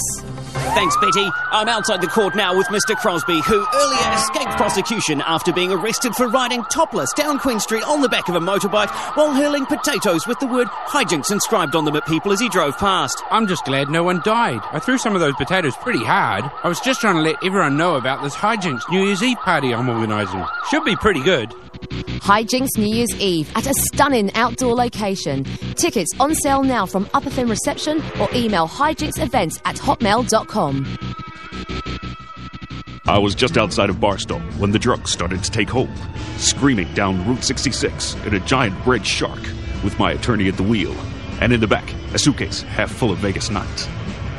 Thanks, Betty. I'm outside the court now with Mister Crosby, who earlier escaped prosecution after being arrested for riding topless down Queen Street on the back of a motorbike while hurling potatoes with the word hijinks inscribed on them at people as he drove past. I'm just glad no one died. I threw some of those potatoes pretty hard. I was just trying to let everyone know about this hijinks New Year's Eve party I'm organising. Should be pretty good. Hijinks New Year's Eve at a stunning outdoor location. Tickets on sale now from U P F M reception or email hijinksevents at hotmail dot com. I was just outside of Barstow when the drug started to take hold, screaming down Route sixty-six at a giant red shark with my attorney at the wheel, and in the back, a suitcase half full of Vegas nights.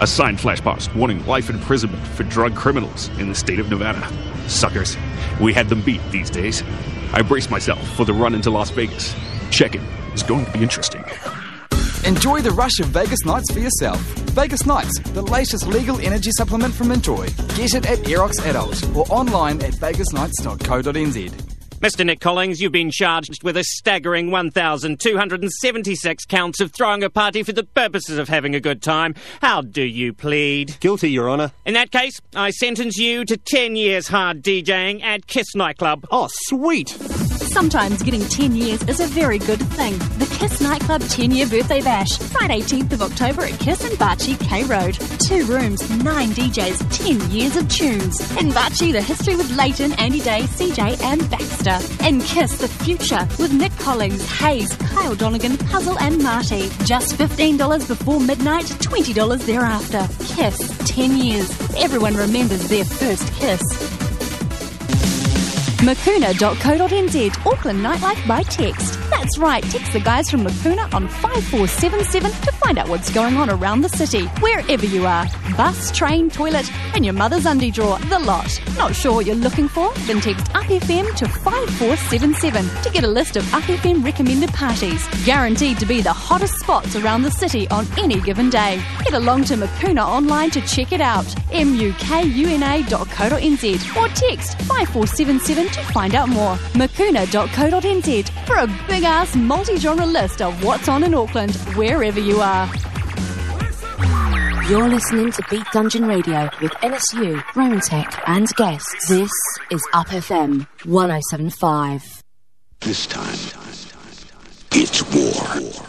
A sign flashed past warning life imprisonment for drug criminals in the state of Nevada. Suckers, we had them beat these days. I braced myself for the run into Las Vegas. Check it. It's going to be interesting. Enjoy the rush of Vegas Nights for yourself. Vegas Nights, the latest legal energy supplement from Enjoy. Get it at Aerox Adult or online at vegas nights dot co dot n z. Mister Nick Collins, you've been charged with a staggering one thousand two hundred seventy-six counts of throwing a party for the purposes of having a good time. How do you plead? Guilty, Your Honour. In that case, I sentence you to ten years hard DJing at Kiss Nightclub. Oh, sweet. Sometimes getting ten years is a very good thing. The Kiss Nightclub ten-year birthday bash, Friday eighteenth of October at Kiss in Barchi, K Road. Two rooms, nine D Js, ten years of tunes. In Barchi, the history with Leighton, Andy Day, C J and Baxter. In Kiss, the future with Nick Collins, Hayes, Kyle Donegan, Puzzle and Marty. Just fifteen dollars before midnight, twenty dollars thereafter. Kiss, ten years. Everyone remembers their first kiss. macuna dot co dot n z, Auckland Nightlife by text. That's right, text the guys from Macuna on five four seven seven to find out what's going on around the city, wherever you are. Bus, train, toilet, and your mother's undie drawer, the lot. Not sure what you're looking for? Then text U P F M to five four seven seven to get a list of U P F M recommended parties. Guaranteed to be the hottest spots around the city on any given day. Head along to Macuna online to check it out. mukuna dot co dot n z or text five four seven seven to find out more. macuna dot co dot n z for a big-ass multi-genre list of what's on in Auckland, wherever you are. You're listening to Beat Dungeon Radio with N S U, Romantech and guests. This is Up F M one oh seven point five. This time, it's war.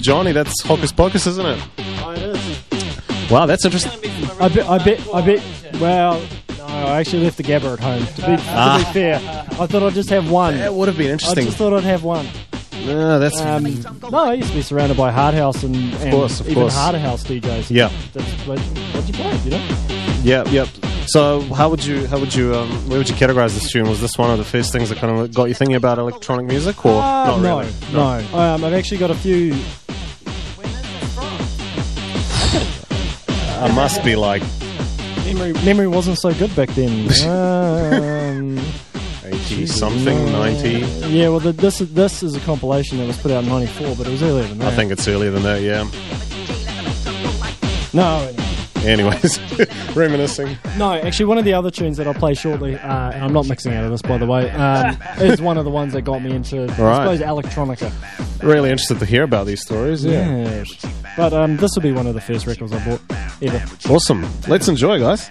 Johnny, that's Hocus Pocus, isn't it? Oh, it is. Wow, that's interesting. I bet, I bet, I bet, well, no, I actually left the Gabba at home, to be, ah. to be fair. I thought I'd just have one. That would have been interesting. I just thought I'd have one. No, that's... Um, no, I used to be surrounded by hard house and, and of course, of even course. harder house D Js. Yeah. That's what, what you played, you know? Yeah, yep. So how would you, how would you, um, where would you categorise this tune? Was this one of the first things that kind of got you thinking about electronic music, or uh, not no, really? No, no. Um, I've actually got a few... I must be like... Memory memory wasn't so good back then. Um, eighty-something, uh, ninety. Yeah, well, the, this, this is a compilation that was put out in ninety-four, but it was earlier than that. I think it's earlier than that, yeah. No. Anyways, reminiscing. No, actually, one of the other tunes that I'll play shortly, uh, and I'm not mixing out of this, by the way, um, is one of the ones that got me into, right. I suppose, electronica. Really interested to hear about these stories, yeah. yeah. But um, this will be one of the first records I bought ever. Awesome. Let's enjoy, guys.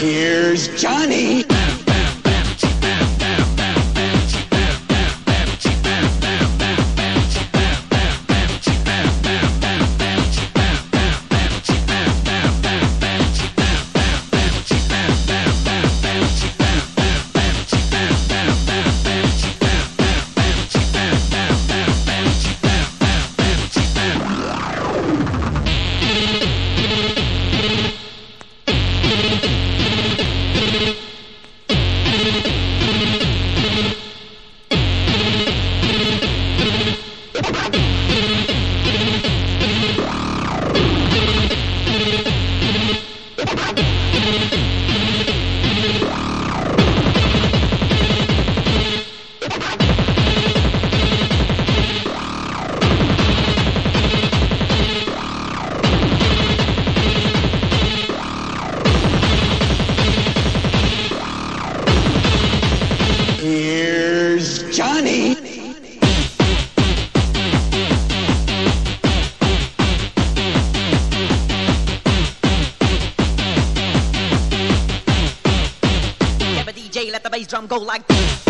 Here's Johnny. Go like this.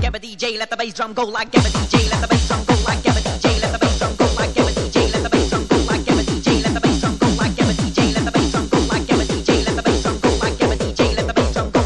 Give a D J, let the bass drum go like. Give a D J, let the bass drum go like. Give a D J, let the bass drum go like. Give a D J, let the bass drum go like. Give a D J, let the bass drum go like. Give a D J, let the bass drum go like. Give a D J, let the bass drum go like. Give a D J, let the bass drum go.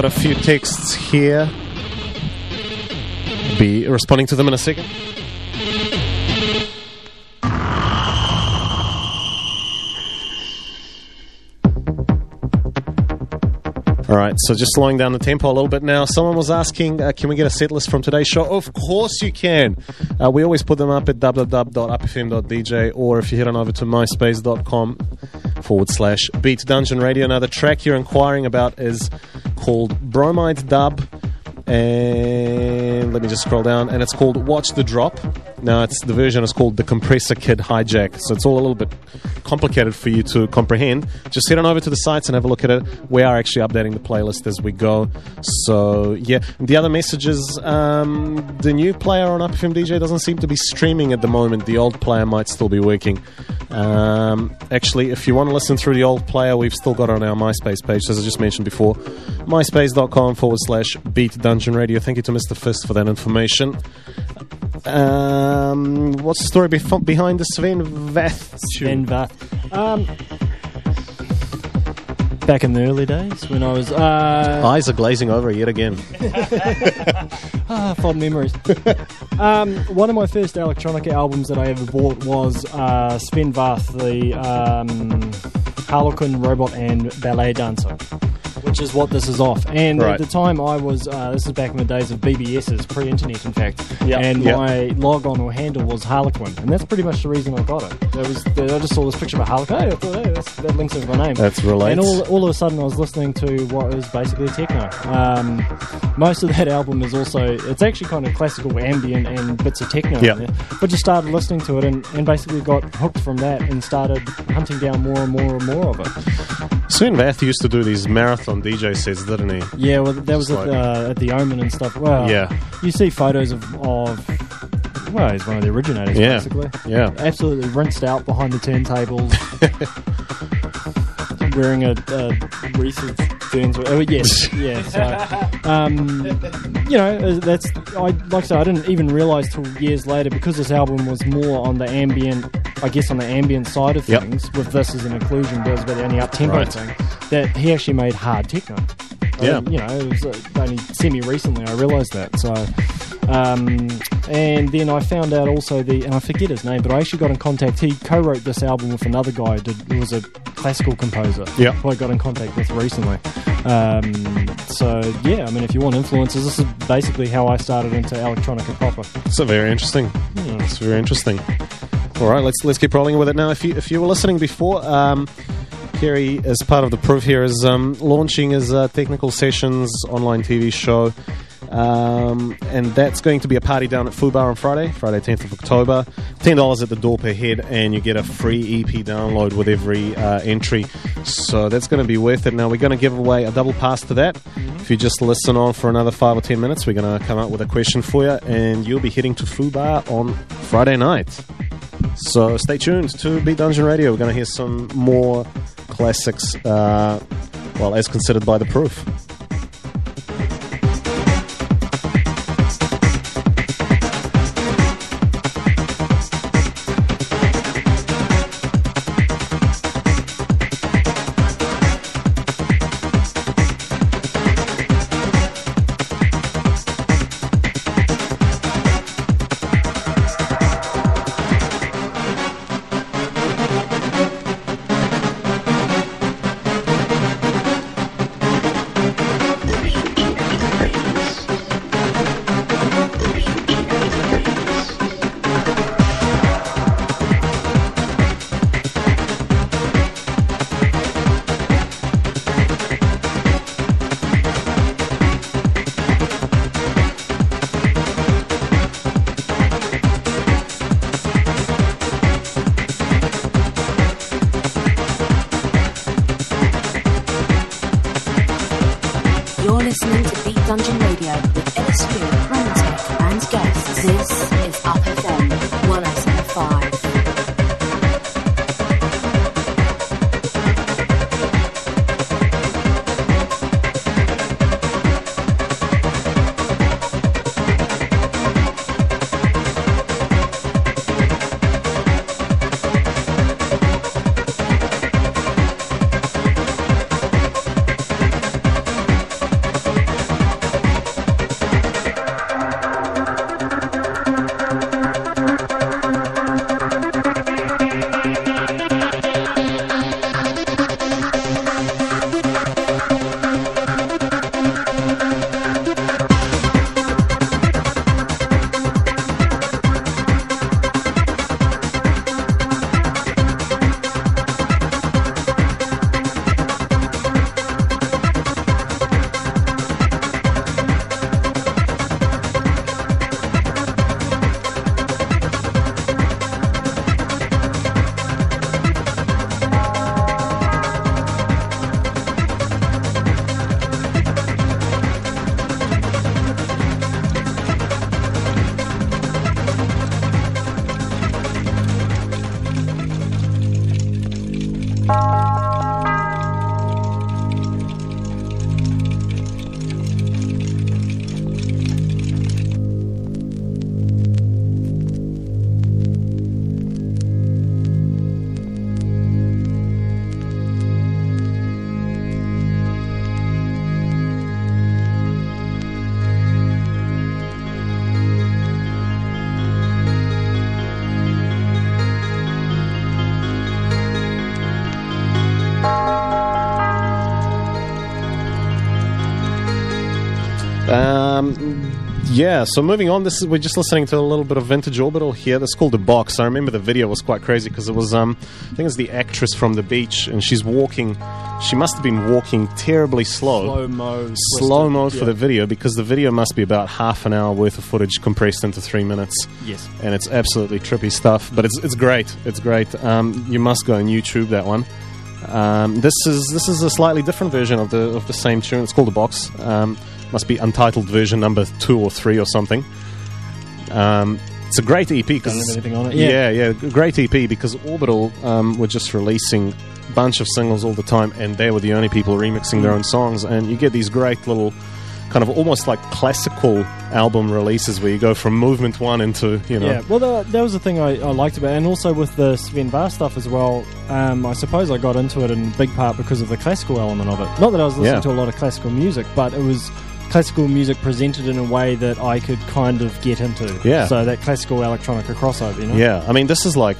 got a few texts here. Be responding to them in a second. Alright, so just slowing down the tempo a little bit now. Someone was asking, uh, can we get a set list from today's show? Of course you can. Uh, we always put them up at w w w dot u p f m dot d j, or if you head on over to myspace.com forward slash Beat Dungeon Radio. Now, the track you're inquiring about is called Bromide Dub, and let me just scroll down, and it's called Watch the Drop. Now, it's the version is called The Compressor Kid Hijack, so it's all a little bit complicated for you to comprehend. Just head on over to the sites and have a look at it. We are actually updating the playlist as we go. So, yeah. The other message is, um, the new player on U P F M D J doesn't seem to be streaming at the moment. The old player might still be working. Um, actually, if you want to listen through the old player, we've still got it on our MySpace page, as I just mentioned before. MySpace.com forward slash Beat Dungeon Radio. Thank you to Mister Fist for that information. Um, what's the story bef- behind the Sven Vath? Sven Vath. Um, back in the early days when I was... Uh, Eyes are glazing over yet again. ah, fond memories. um, one of my first electronic albums that I ever bought was uh, Sven Vath, the um, Harlequin robot and ballet dancer, which is what this is off. And right. At the time I was, uh, this is back in the days of B B S's, pre-internet in fact, yep. and yep. my logon or handle was Harlequin, and that's pretty much the reason I got it. There was, there, I just saw this picture of a Harlequin, hey, I thought, hey, that's, that links with my name. That's related. And all, all of a sudden I was listening to what is basically techno. Um, most of that album is also, it's actually kind of classical ambient and bits of techno. Yep. In there. But just started listening to it and, and basically got hooked from that and started hunting down more and more and more of it. Sven Vath used to do these marathon D J sets, didn't he? Yeah, well, that was at, like, uh, at the Omen and stuff. Well, yeah. You see photos of, of, well, he's one of the originators, yeah. basically. Yeah. Absolutely rinsed out behind the turntables, wearing a, a wreath of ferns. Oh, yes, yeah. So, um, you know, that's, I like I said, I didn't even realise till years later, because this album was more on the ambient, I guess on the ambient side of things, yep. with this as an inclusion, but it was about the only up-tempo right. thing, that he actually made hard techno. Yeah. You know, it was only semi-recently I realised that, so... Um, and then I found out also the, and I forget his name, but I actually got in contact, he co-wrote this album with another guy who was a classical composer, yep. who I got in contact with recently. Um, so, yeah, I mean, if you want influences, this is basically how I started into electronica proper. So very interesting. Yeah. It's very interesting. All right, let's let's keep rolling with it now. If you if you were listening before, um, Kerry, as part of the proof here, is um, launching his uh, Technical Sessions online T V show, um, and that's going to be a party down at Foo Bar on Friday, Friday tenth of October. Ten dollars at the door per head, and you get a free E P download with every uh, entry. So that's going to be worth it. Now we're going to give away a double pass to that. If you just listen on for another five or ten minutes, we're going to come up with a question for you, and you'll be heading to Foo Bar on Friday night. So stay tuned to Beat Dungeon Radio. We're going to hear some more classics, uh, well, as considered by The Proof. Um, yeah, so moving on, this is, we're just listening to a little bit of vintage Orbital here. That's called The Box. I remember the video was quite crazy because it was, um, I think it was the actress from the beach, and she's walking, she must have been walking terribly slow. Slow-mo. Slow-mo for yeah. the video, because the video must be about half an hour worth of footage compressed into three minutes. Yes. And it's absolutely trippy stuff, but it's it's great. It's great. Um, you must go on YouTube, that one. Um, this is this is a slightly different version of the of the same tune. It's called The Box. Um, must be untitled version number two or three or something. Um, it's a great E P because doesn't have anything on it. Yeah, yeah, yeah, great E P because Orbital um, were just releasing a bunch of singles all the time, and they were the only people remixing their own songs. And you get these great little kind of almost like classical album releases where you go from movement one into, you know. Yeah, well, that, that was the thing I, I liked about it. And also with the Sven Vath stuff as well, um, I suppose I got into it in big part because of the classical element of it. Not that I was listening yeah. to a lot of classical music, but it was classical music presented in a way that I could kind of get into. Yeah. So that classical electronica crossover, you know? Yeah, I mean, this is like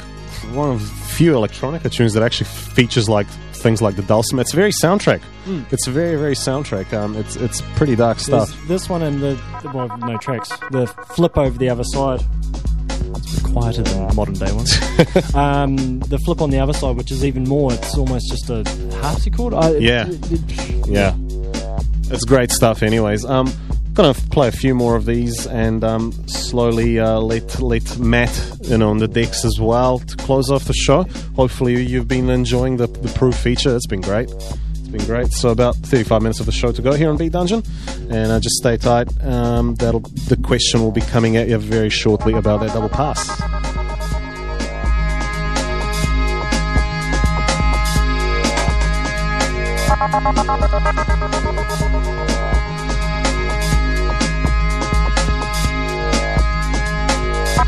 one of the few electronica tunes that actually features like things like the dulcimer. It's very soundtrack. Mm. It's very, very soundtrack. Um, it's it's pretty dark stuff. There's this one and the, well, no tracks. The flip over the other side. It's a bit quieter than modern day ones. um, the flip on the other side, which is even more. It's almost just a harpsichord. I, yeah, it, it, it, yeah. It's great stuff. Anyways, um, gonna play a few more of these and um, slowly uh, let let Matt in on the decks as well to close off the show. Hopefully you've been enjoying the, the Proof feature. It's been great. It's been great. So about thirty-five minutes of the show to go here on Beat Dungeon, and uh, just stay tight. Um, that'll the question will be coming at you very shortly about that double pass.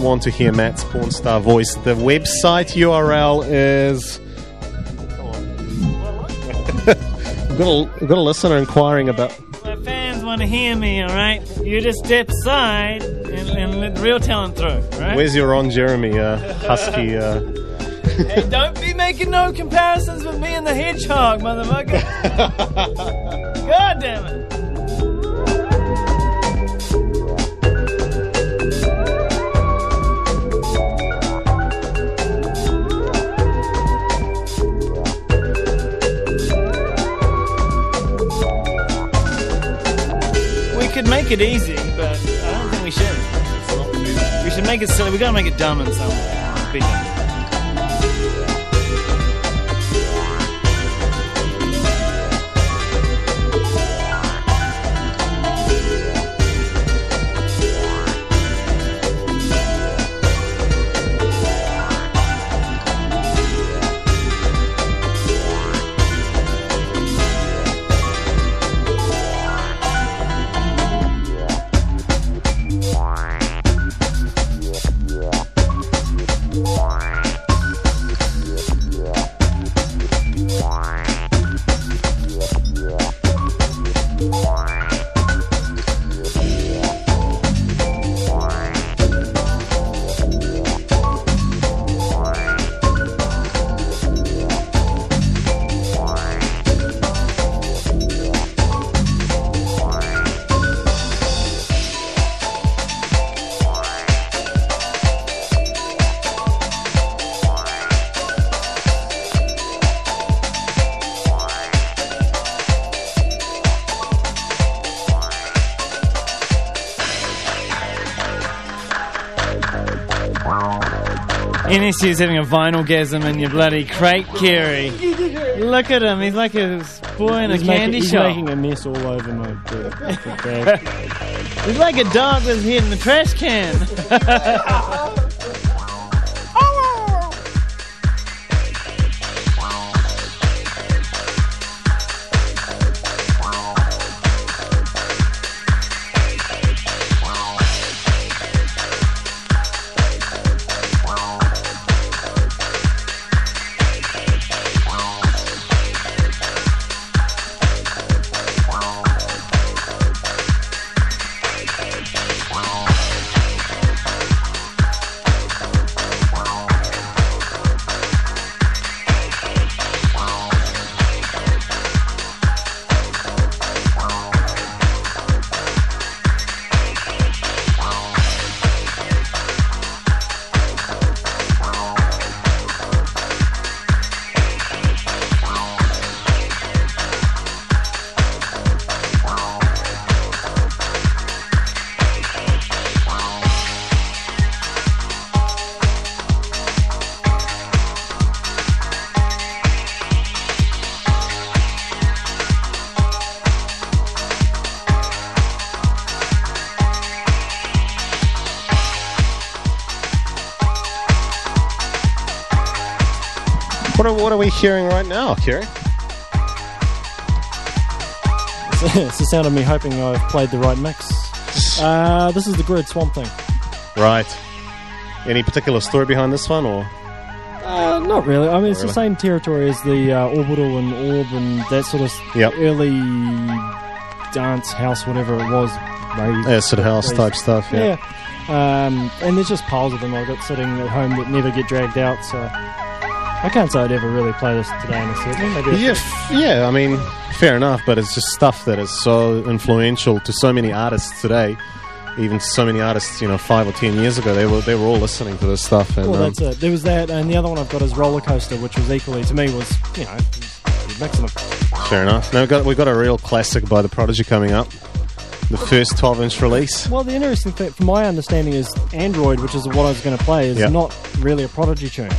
Want to hear Matt's porn star voice? The website U R L is. I've got a, I've got a listener inquiring about. My fans want to hear me, all right? You just step aside and, and let the real talent through, right? Where's your Ron Jeremy uh, husky? Uh... And don't be making no comparisons with me and the hedgehog, motherfucker! God damn it! Make it easy, but I don't think we should. It's not too bad. We should make it silly. We gotta make it dumb in some way. Be dumb. Bye. N S U's having a vinyl-gasm in your bloody crate, Kerry. Look at him, he's like a boy in he's a candy making, shop. He's making a mess all over my bed. He's like a dog with his head in the trash can. What are, what are we hearing right now, Kerry? It's the sound of me hoping I've played the right mix. Uh, this is the Grid Swamp Thing. Right. Any particular story behind this one, or? Uh, not really. I mean, not it's really. The same territory as the uh, Orbital and Orb and that sort of yep. early dance house, whatever it was. Rave, yeah, sort of house rave. Type stuff. Yeah. yeah. Um, and there's just piles of them I've got sitting at home that never get dragged out, so. I can't say I'd ever really play this today in a set. Yeah, f- yeah, I mean, fair enough, but it's just stuff that is so influential to so many artists today. Even so many artists, you know, five or ten years ago, they were they were all listening to this stuff. And, well, that's um, it. There was that, and the other one I've got is Roller Coaster, which was equally, to me, was, you know, mixing them. Fair enough. Now, we've got, we've got a real classic by The Prodigy coming up. The first twelve-inch release. Well, the interesting thing, from my understanding, is Android, which is what I was going to play, is yep. not really a Prodigy tune.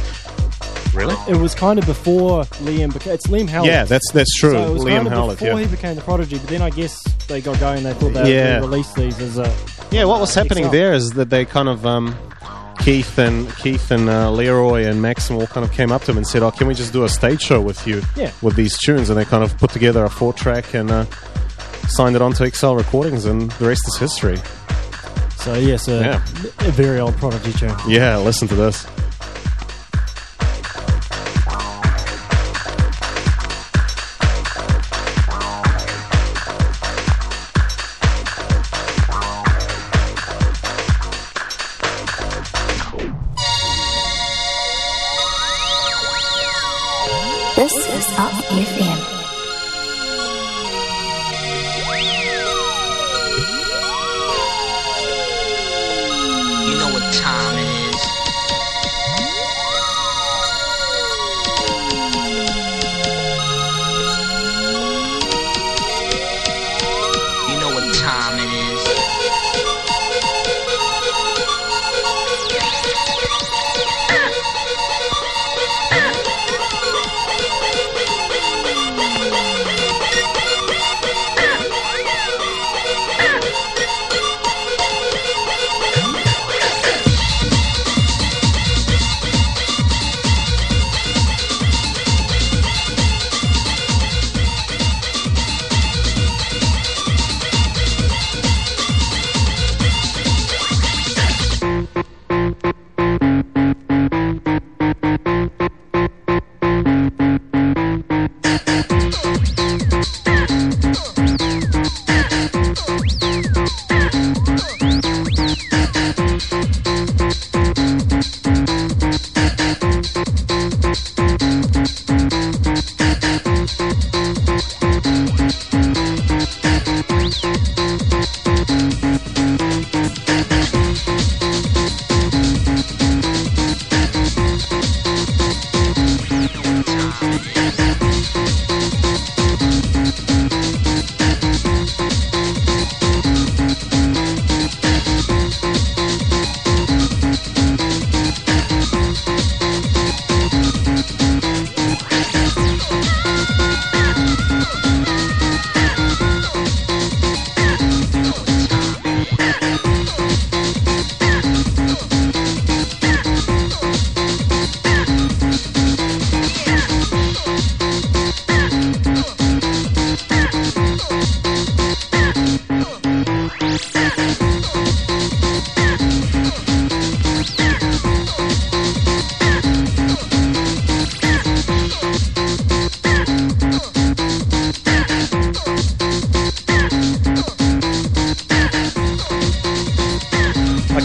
Really? It was kind of before Liam became... It's Liam Howlett. Yeah, that's that's true. So it was Liam kind of Howlett, before yeah. he became the Prodigy, but then I guess they got going, they thought they yeah. would release these as a... Yeah, what was uh, happening X L. There is that they kind of... Um, Keith and Keith and uh, Leroy and Max and all kind of came up to him and said, oh, can we just do a stage show with you yeah. with these tunes? And they kind of put together a four-track and uh, signed it on to X L Recordings, and the rest is history. So, yes, a, yeah. a very old Prodigy tune. Yeah, listen to this.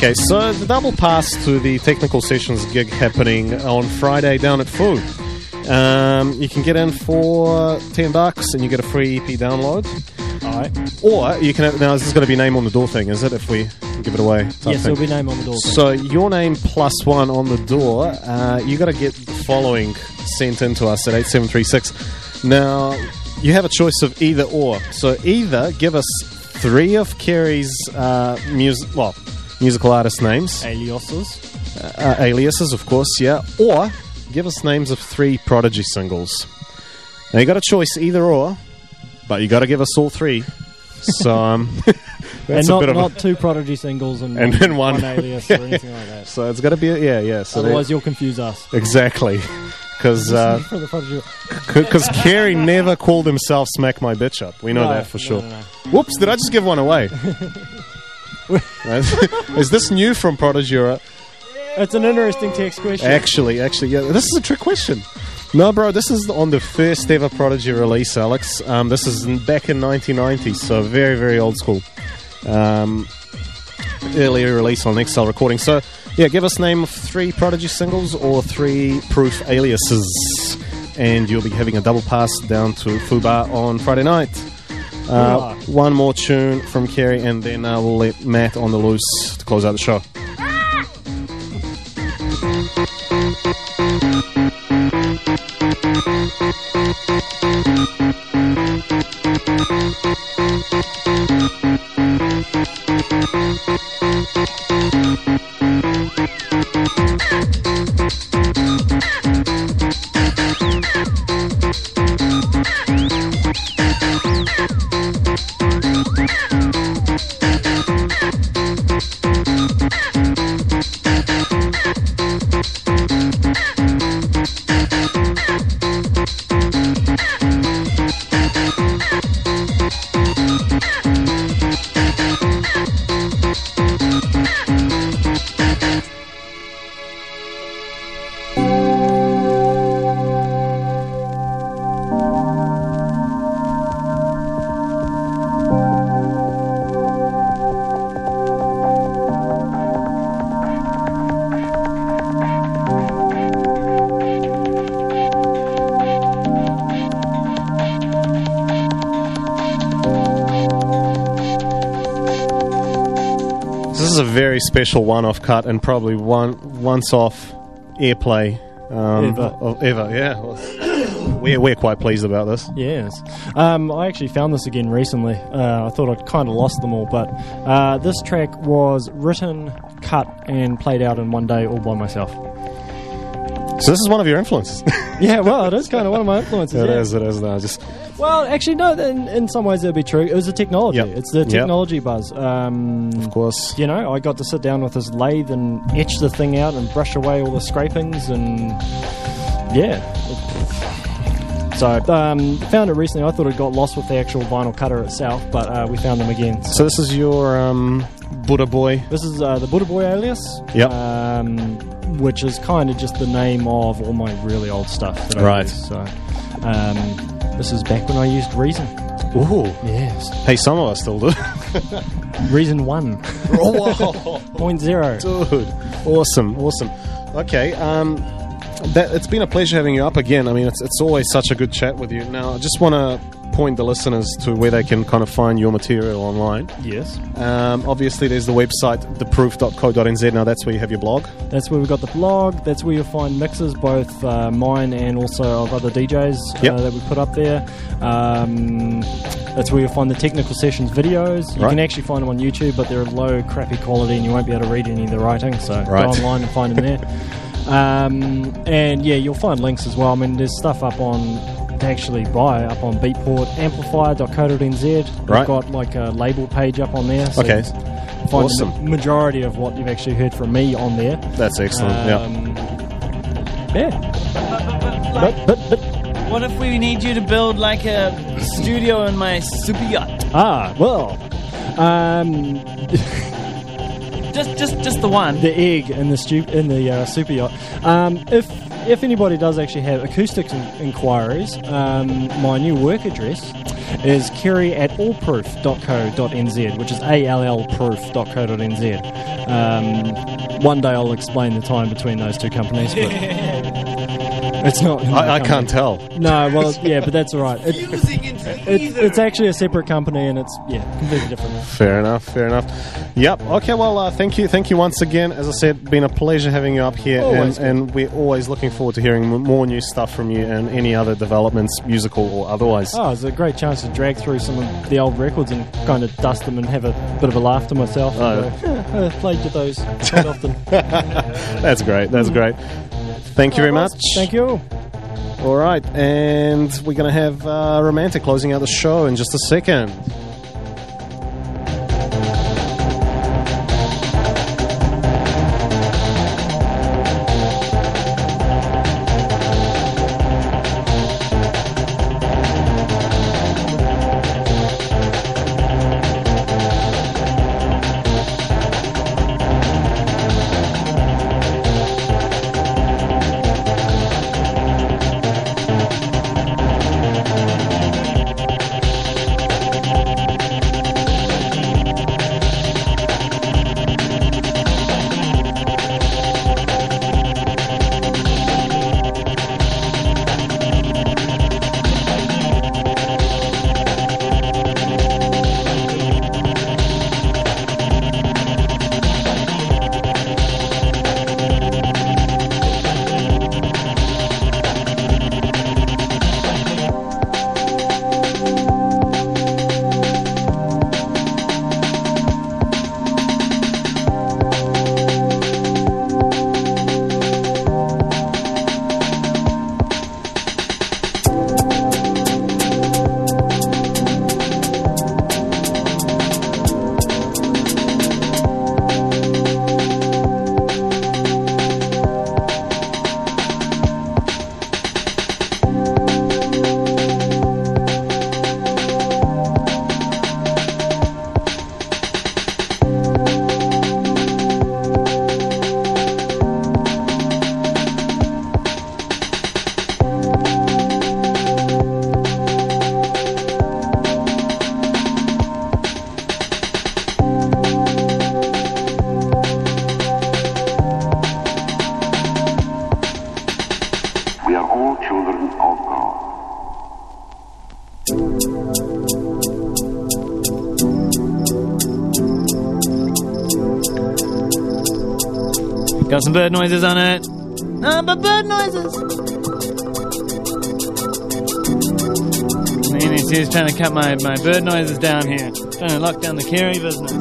Okay, so the double pass to the Technical Sessions gig happening on Friday down at Foo. Um, you can get in for ten bucks and you get a free E P download. All right. Or you can have, now this is going to be name on the door thing, is it? If we give it away. Yes, thing. It'll be name on the door. So thing. Your name plus one on the door. Uh, you got to get the following sent in to us at eight seven three six. Now you have a choice of either or. So either give us three of Kerry's uh, music, well, musical artist names, aliases, uh, uh, aliases, of course, yeah, or give us names of three Prodigy singles. Now you got a choice either or, but you got to give us all three. So um, that's and not, a bit not of a, two Prodigy singles and, and then one, one alias yeah. or anything like that. So it's got to be a, yeah, yeah. So otherwise you'll confuse us. Exactly, because because uh, Kerry never called himself "Smack My Bitch Up." We know no, that for no, sure. No, no. Whoops! Did I just give one away? Is this new from Prodigy? Or it's an interesting text question. Actually, actually, yeah, this is a trick question. No, bro, this is on the first ever Prodigy release, Alex. Um, this is back in nineteen ninety, so very, very old school. Um, earlier release on X L Recordings. So, yeah, give us name of three Prodigy singles or three Proof aliases, and you'll be having a double pass down to Fubar on Friday night. Uh, one more tune from Kerry, and then uh, we'll let Matt on the loose to close out the show. Special one-off cut and probably one once-off airplay um, ever. Of, ever, yeah. We're, we're quite pleased about this. Yes. Um, I actually found this again recently. Uh, I thought I'd kind of lost them all, but uh, this track was written, cut, and played out in one day all by myself. So this is one of your influences. Yeah, well, it is kind of one of my influences. It yeah. is, it is. No, just... Well, actually, no, in, in some ways it would be true. It was the technology. Yep. It's the technology yep. buzz. Um, of course. You know, I got to sit down with this lathe and etch the thing out and brush away all the scrapings and... Yeah. So, um, found it recently. I thought it got lost with the actual vinyl cutter itself, but uh, we found them again. So, so this is your um, Buddha Boy? This is uh, the Buddha Boy alias. Yep. Um, which is kind of just the name of all my really old stuff. That I right. Use, so... Um, This is back when I used Reason. Ooh. Yes. Hey, some of us still do. Reason one. Oh. Point zero. Dude. Awesome. Awesome. Okay. Um, that, it's been a pleasure having you up again. I mean, it's it's always such a good chat with you. Now, I just want to point the listeners to where they can kind of find your material online. Yes. Um, obviously, there's the website, the proof dot co dot n z. Now, that's where you have your blog. That's where we've got the blog. That's where you'll find mixes, both uh, mine and also of other D Js yep. uh, that we put up there. Um, that's where you'll find the Technical Sessions videos. You right. can actually find them on YouTube, but they're of low, crappy quality, and you won't be able to read any of the writing. So right. go online and find them there. Um, and yeah, you'll find links as well. I mean, there's stuff up on to actually buy up on Beatport, amplifier dot co dot n z. Right. We've got like a label page up on there. So okay. Find awesome. The majority of what you've actually heard from me on there. That's excellent. Um, yeah. Yeah. But, but, but, but, but, but what if we need you to build like a studio in my super yacht? Ah, well. Um. just, just, just the one. The egg in the stu- in the uh, super yacht. Um, if if anybody does actually have acoustics in- inquiries, um, my new work address is Kerry at all proof dot co dot n z, which is all proof dot co dot n z. Um, one day I'll explain the time between those two companies. But it's not. I, I can't tell. No, well, yeah, but that's all right. It, it, it's actually a separate company, and it's yeah, completely different. Fair enough. Fair enough. Yep. Okay. Well, uh, thank you. Thank you once again. As I said, been a pleasure having you up here, and, and we're always looking forward to hearing more new stuff from you and any other developments, musical or otherwise. Oh, it's a great chance to drag through some of the old records and kind of dust them and have a bit of a laugh to myself. Oh. And go, yeah, I played with those quite often. That's great. That's great. Thank you very much. Thank you. All right, and we're going to have uh, Romantech closing out the show in just a second. Got some bird noises on it. Ah, but bird noises! The N S U is trying to cut my, my bird noises down here. Trying to lock down the Kerry business.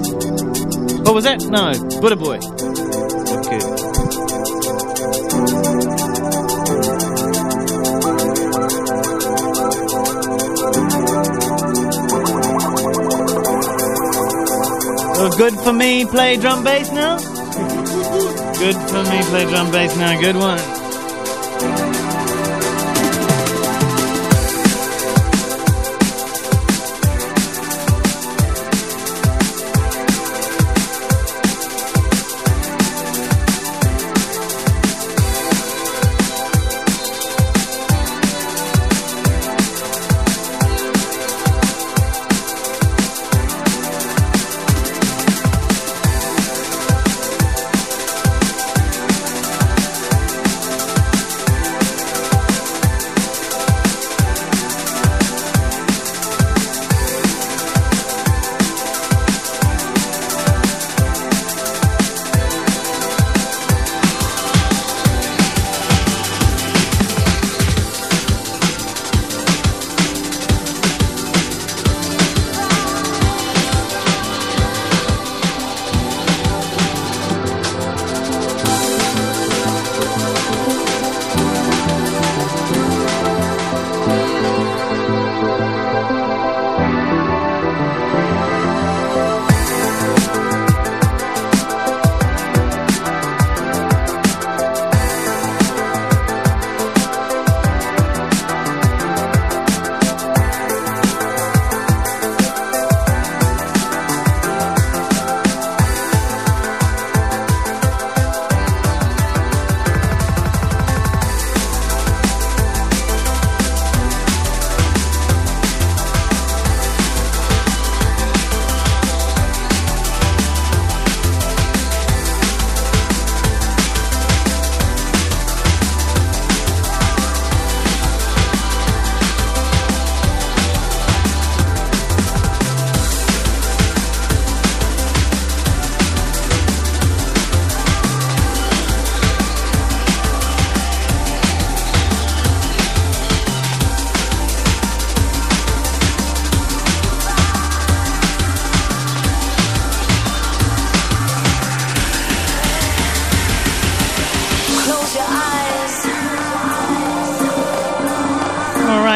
What was that? No, Buddha Boy. Okay. Oh, good for me, play drum bass now? Good for me, play drum bass now, good one.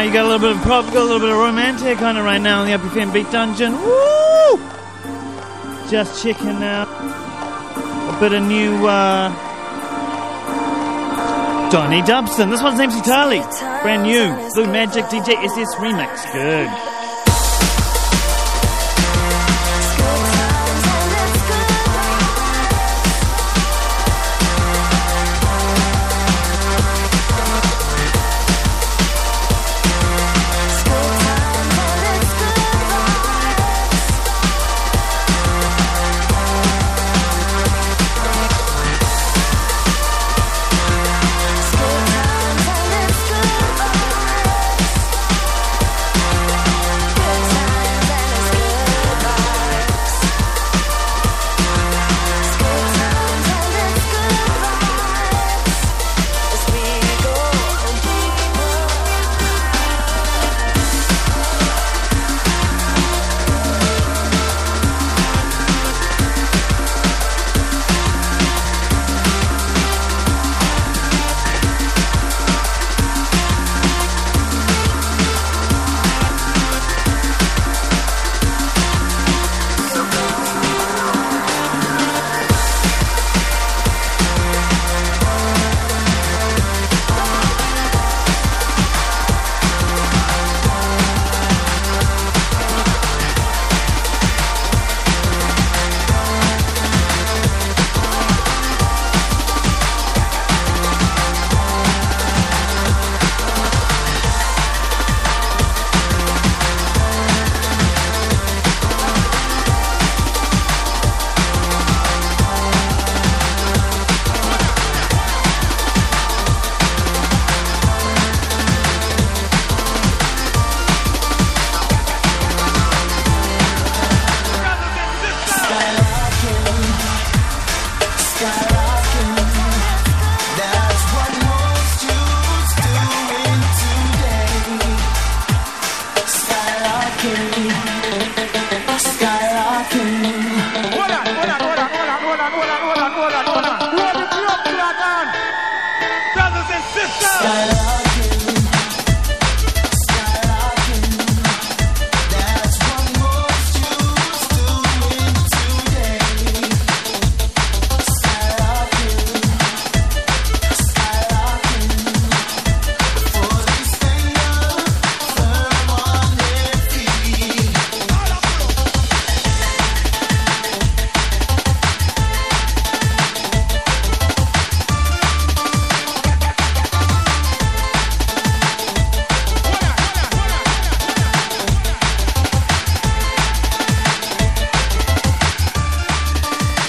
uh, you got a little bit of Prop, got a little bit of Romantech kind of right now on the U P F M Beat Dungeon. Woo! Just checking out a bit of new uh, Donnie Dubson. This one's named Sitali. Brand new. Blue Magic D J S S Remix. Good.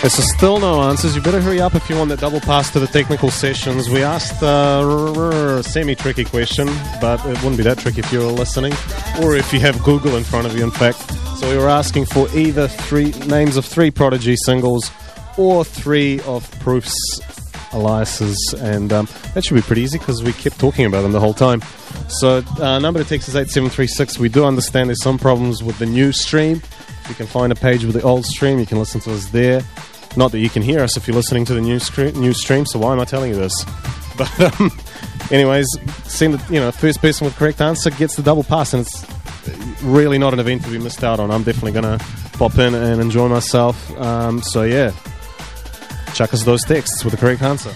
So still no answers. You better hurry up if you want that double pass to the technical sessions. We asked uh, r- r- semi-tricky question, but it wouldn't be that tricky if you were listening, or if you have Google in front of you, in fact. So we were asking for either three names of three Prodigy singles or three of Proof's aliases, and um, that should be pretty easy because we kept talking about them the whole time. So uh, number to text is eight seven three six. We do understand there's some problems with the new stream. You can find a page with the old stream. You can listen to us there. Not that you can hear us if you're listening to the new, scre- new stream, so why am I telling you this? But um, anyways, seeing that, you know, first person with correct answer gets the double pass, and it's really not an event to be missed out on. I'm definitely going to pop in and enjoy myself. Um, so, yeah, chuck us those texts with the correct answer.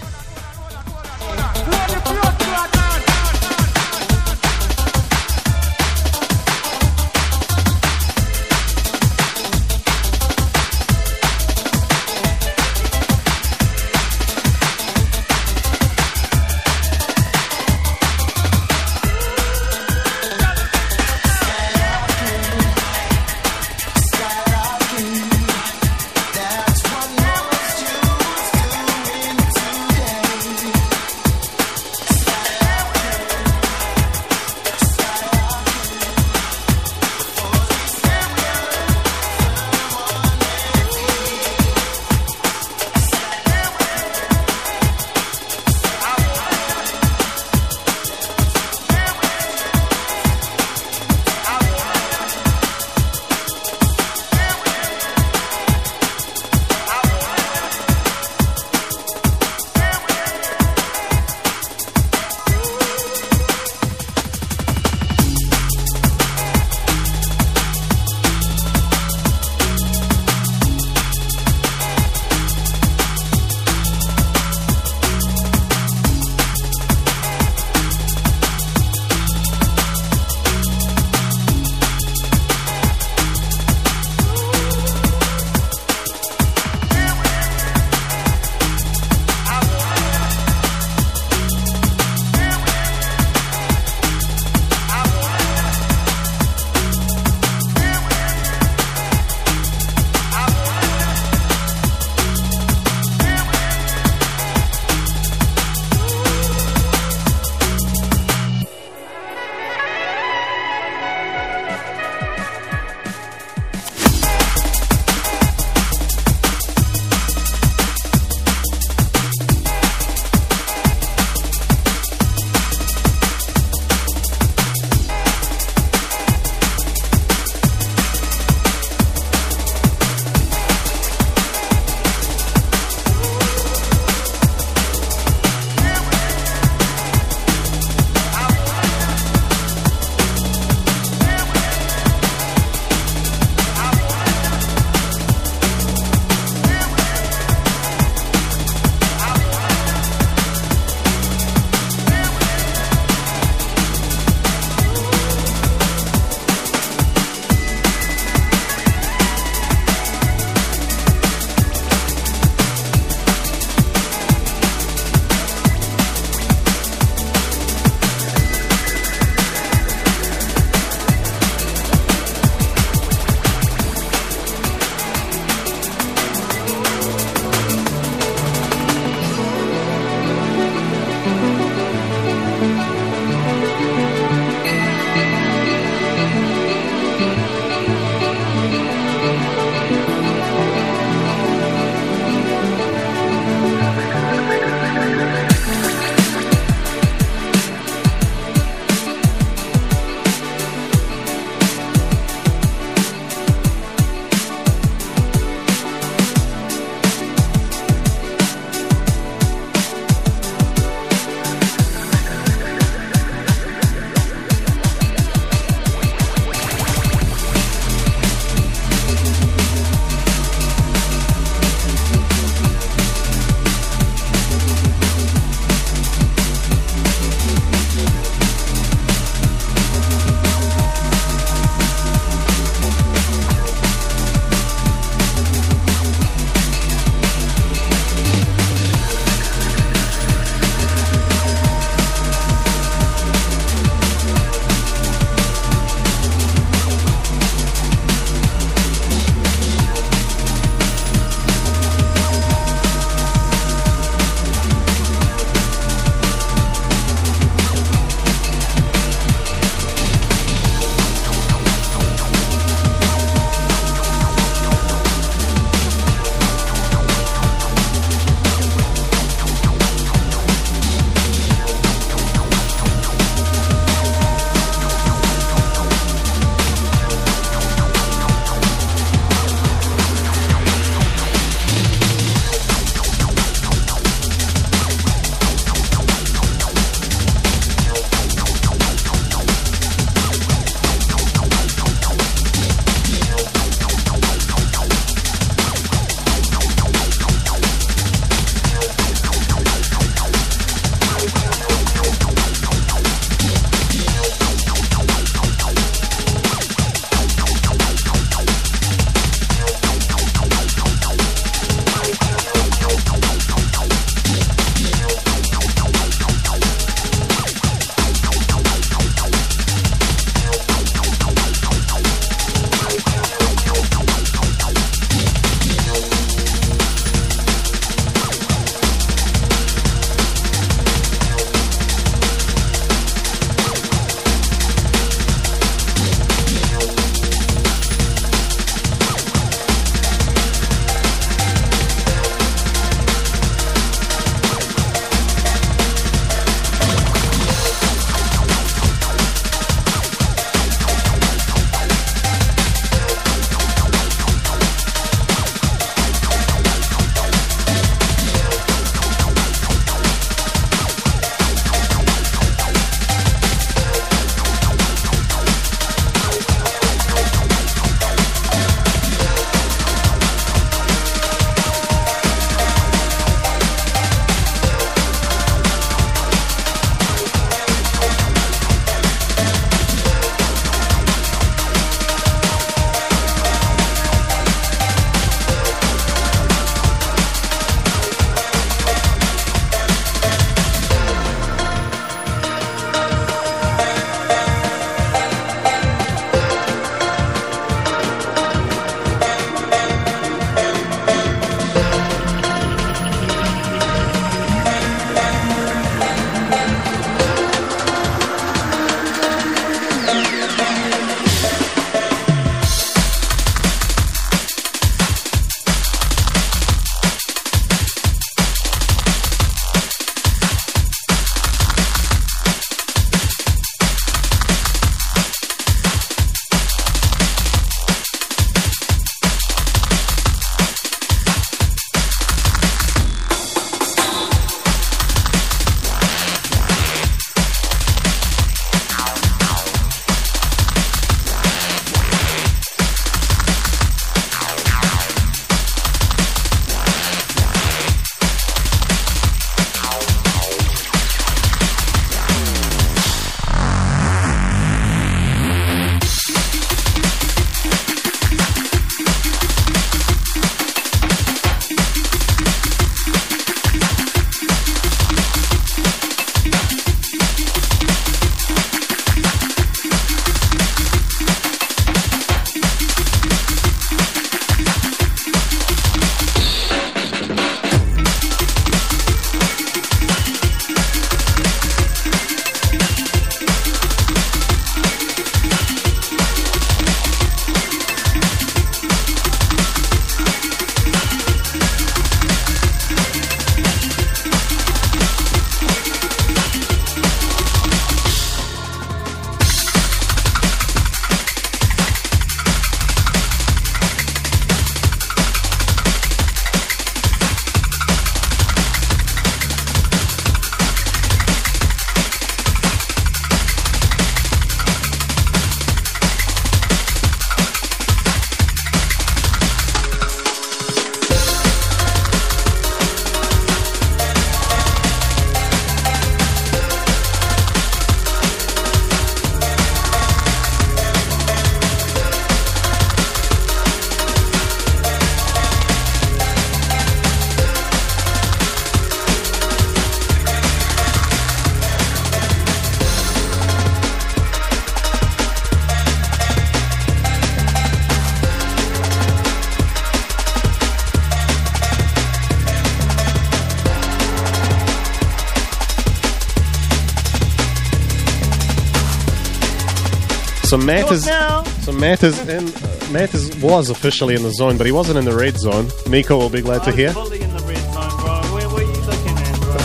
So Matt is now. so Matt is in uh, Matt is, was officially in the zone, but he wasn't in the red zone. Nico will be glad to hear. I was fully in the red zone, bro. Where were you looking at, bro?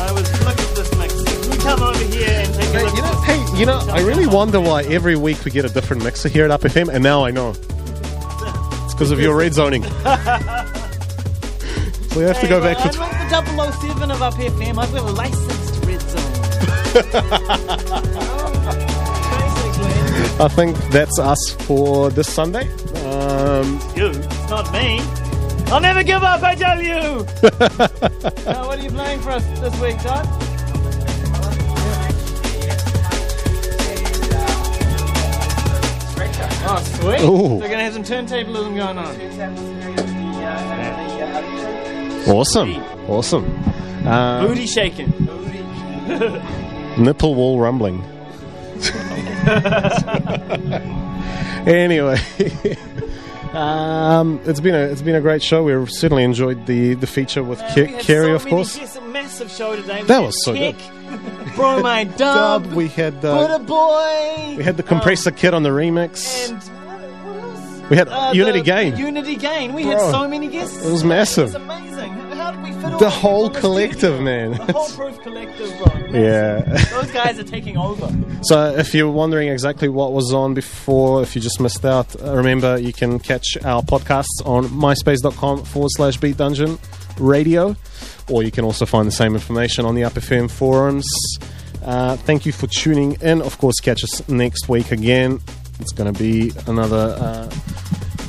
I was looking at this mix. Can we come over here and take hey, a look you know, at this? Hey, you know, I really wonder why every week we get a different mixer here at U P F M, and now I know. It's because of your red zoning. So we have hey, to go well, back to... I'm not the double oh seven of U P F M. I've got a licensed red zone. I think that's us for this Sunday. Um, it's you, it's not me. I'll never give up, I tell you! Now, what are you playing for us this week, Todd? Oh, sweet. Ooh. So we're going to have some turntablism going on. Awesome, awesome. Um, Booty shaking. Nipple wall rumbling. Anyway, um, it's been a it's been a great show. We certainly enjoyed the, the feature with uh, Ke- Kerry, so of course. Guests, a massive show today. We that was so Tech, good. Bromide Dub. Dub. We had uh, Buddha Boy. We had the compressor um, kit on the remix. And what, what else? We had uh, Unity Gain. Unity Gain. We Bro, had so many guests. It was massive. It was amazing. How did we fit all the whole collective, studio? man. The whole Proof collective, bro. Yeah. Those guys are taking over. So if you're wondering exactly what was on before, if you just missed out, remember you can catch our podcasts on myspace.com forward slash Beat Dungeon Radio, or you can also find the same information on the U P F M forums. Uh, thank you for tuning in. Of course, catch us next week again. It's going to be another... Uh,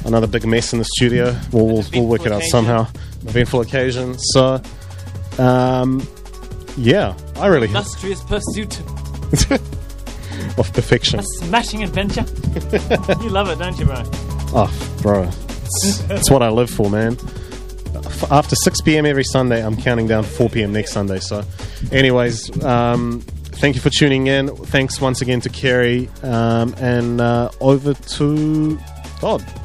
Another big mess in the studio. We'll, we'll, we'll work it out occasion. somehow. Eventful occasion. So, um, yeah, I really... Industrious pursuit of perfection. A smashing adventure. You love it, don't you, bro? Oh, bro. It's, it's what I live for, man. After six p.m. every Sunday, I'm counting down to four p.m. next Sunday. So, anyways, um, thank you for tuning in. Thanks once again to Kerry. Um, and uh, over to Todd.